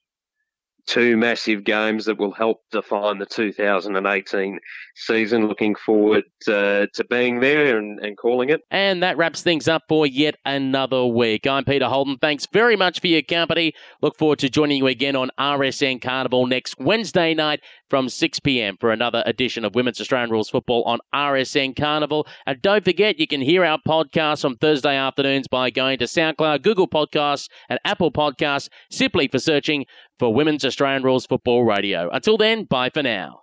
Two massive games that will help define the 2018 season. Looking forward to being there and calling it. And that wraps things up for yet another week. I'm Peter Holden. Thanks very much for your company. Look forward to joining you again on RSN Carnival next Wednesday night from 6pm for another edition of Women's Australian Rules Football on RSN Carnival. And don't forget, you can hear our podcast on Thursday afternoons by going to SoundCloud, Google Podcasts and Apple Podcasts, simply for searching for Women's Australian Rules Football Radio. Until then, bye for now.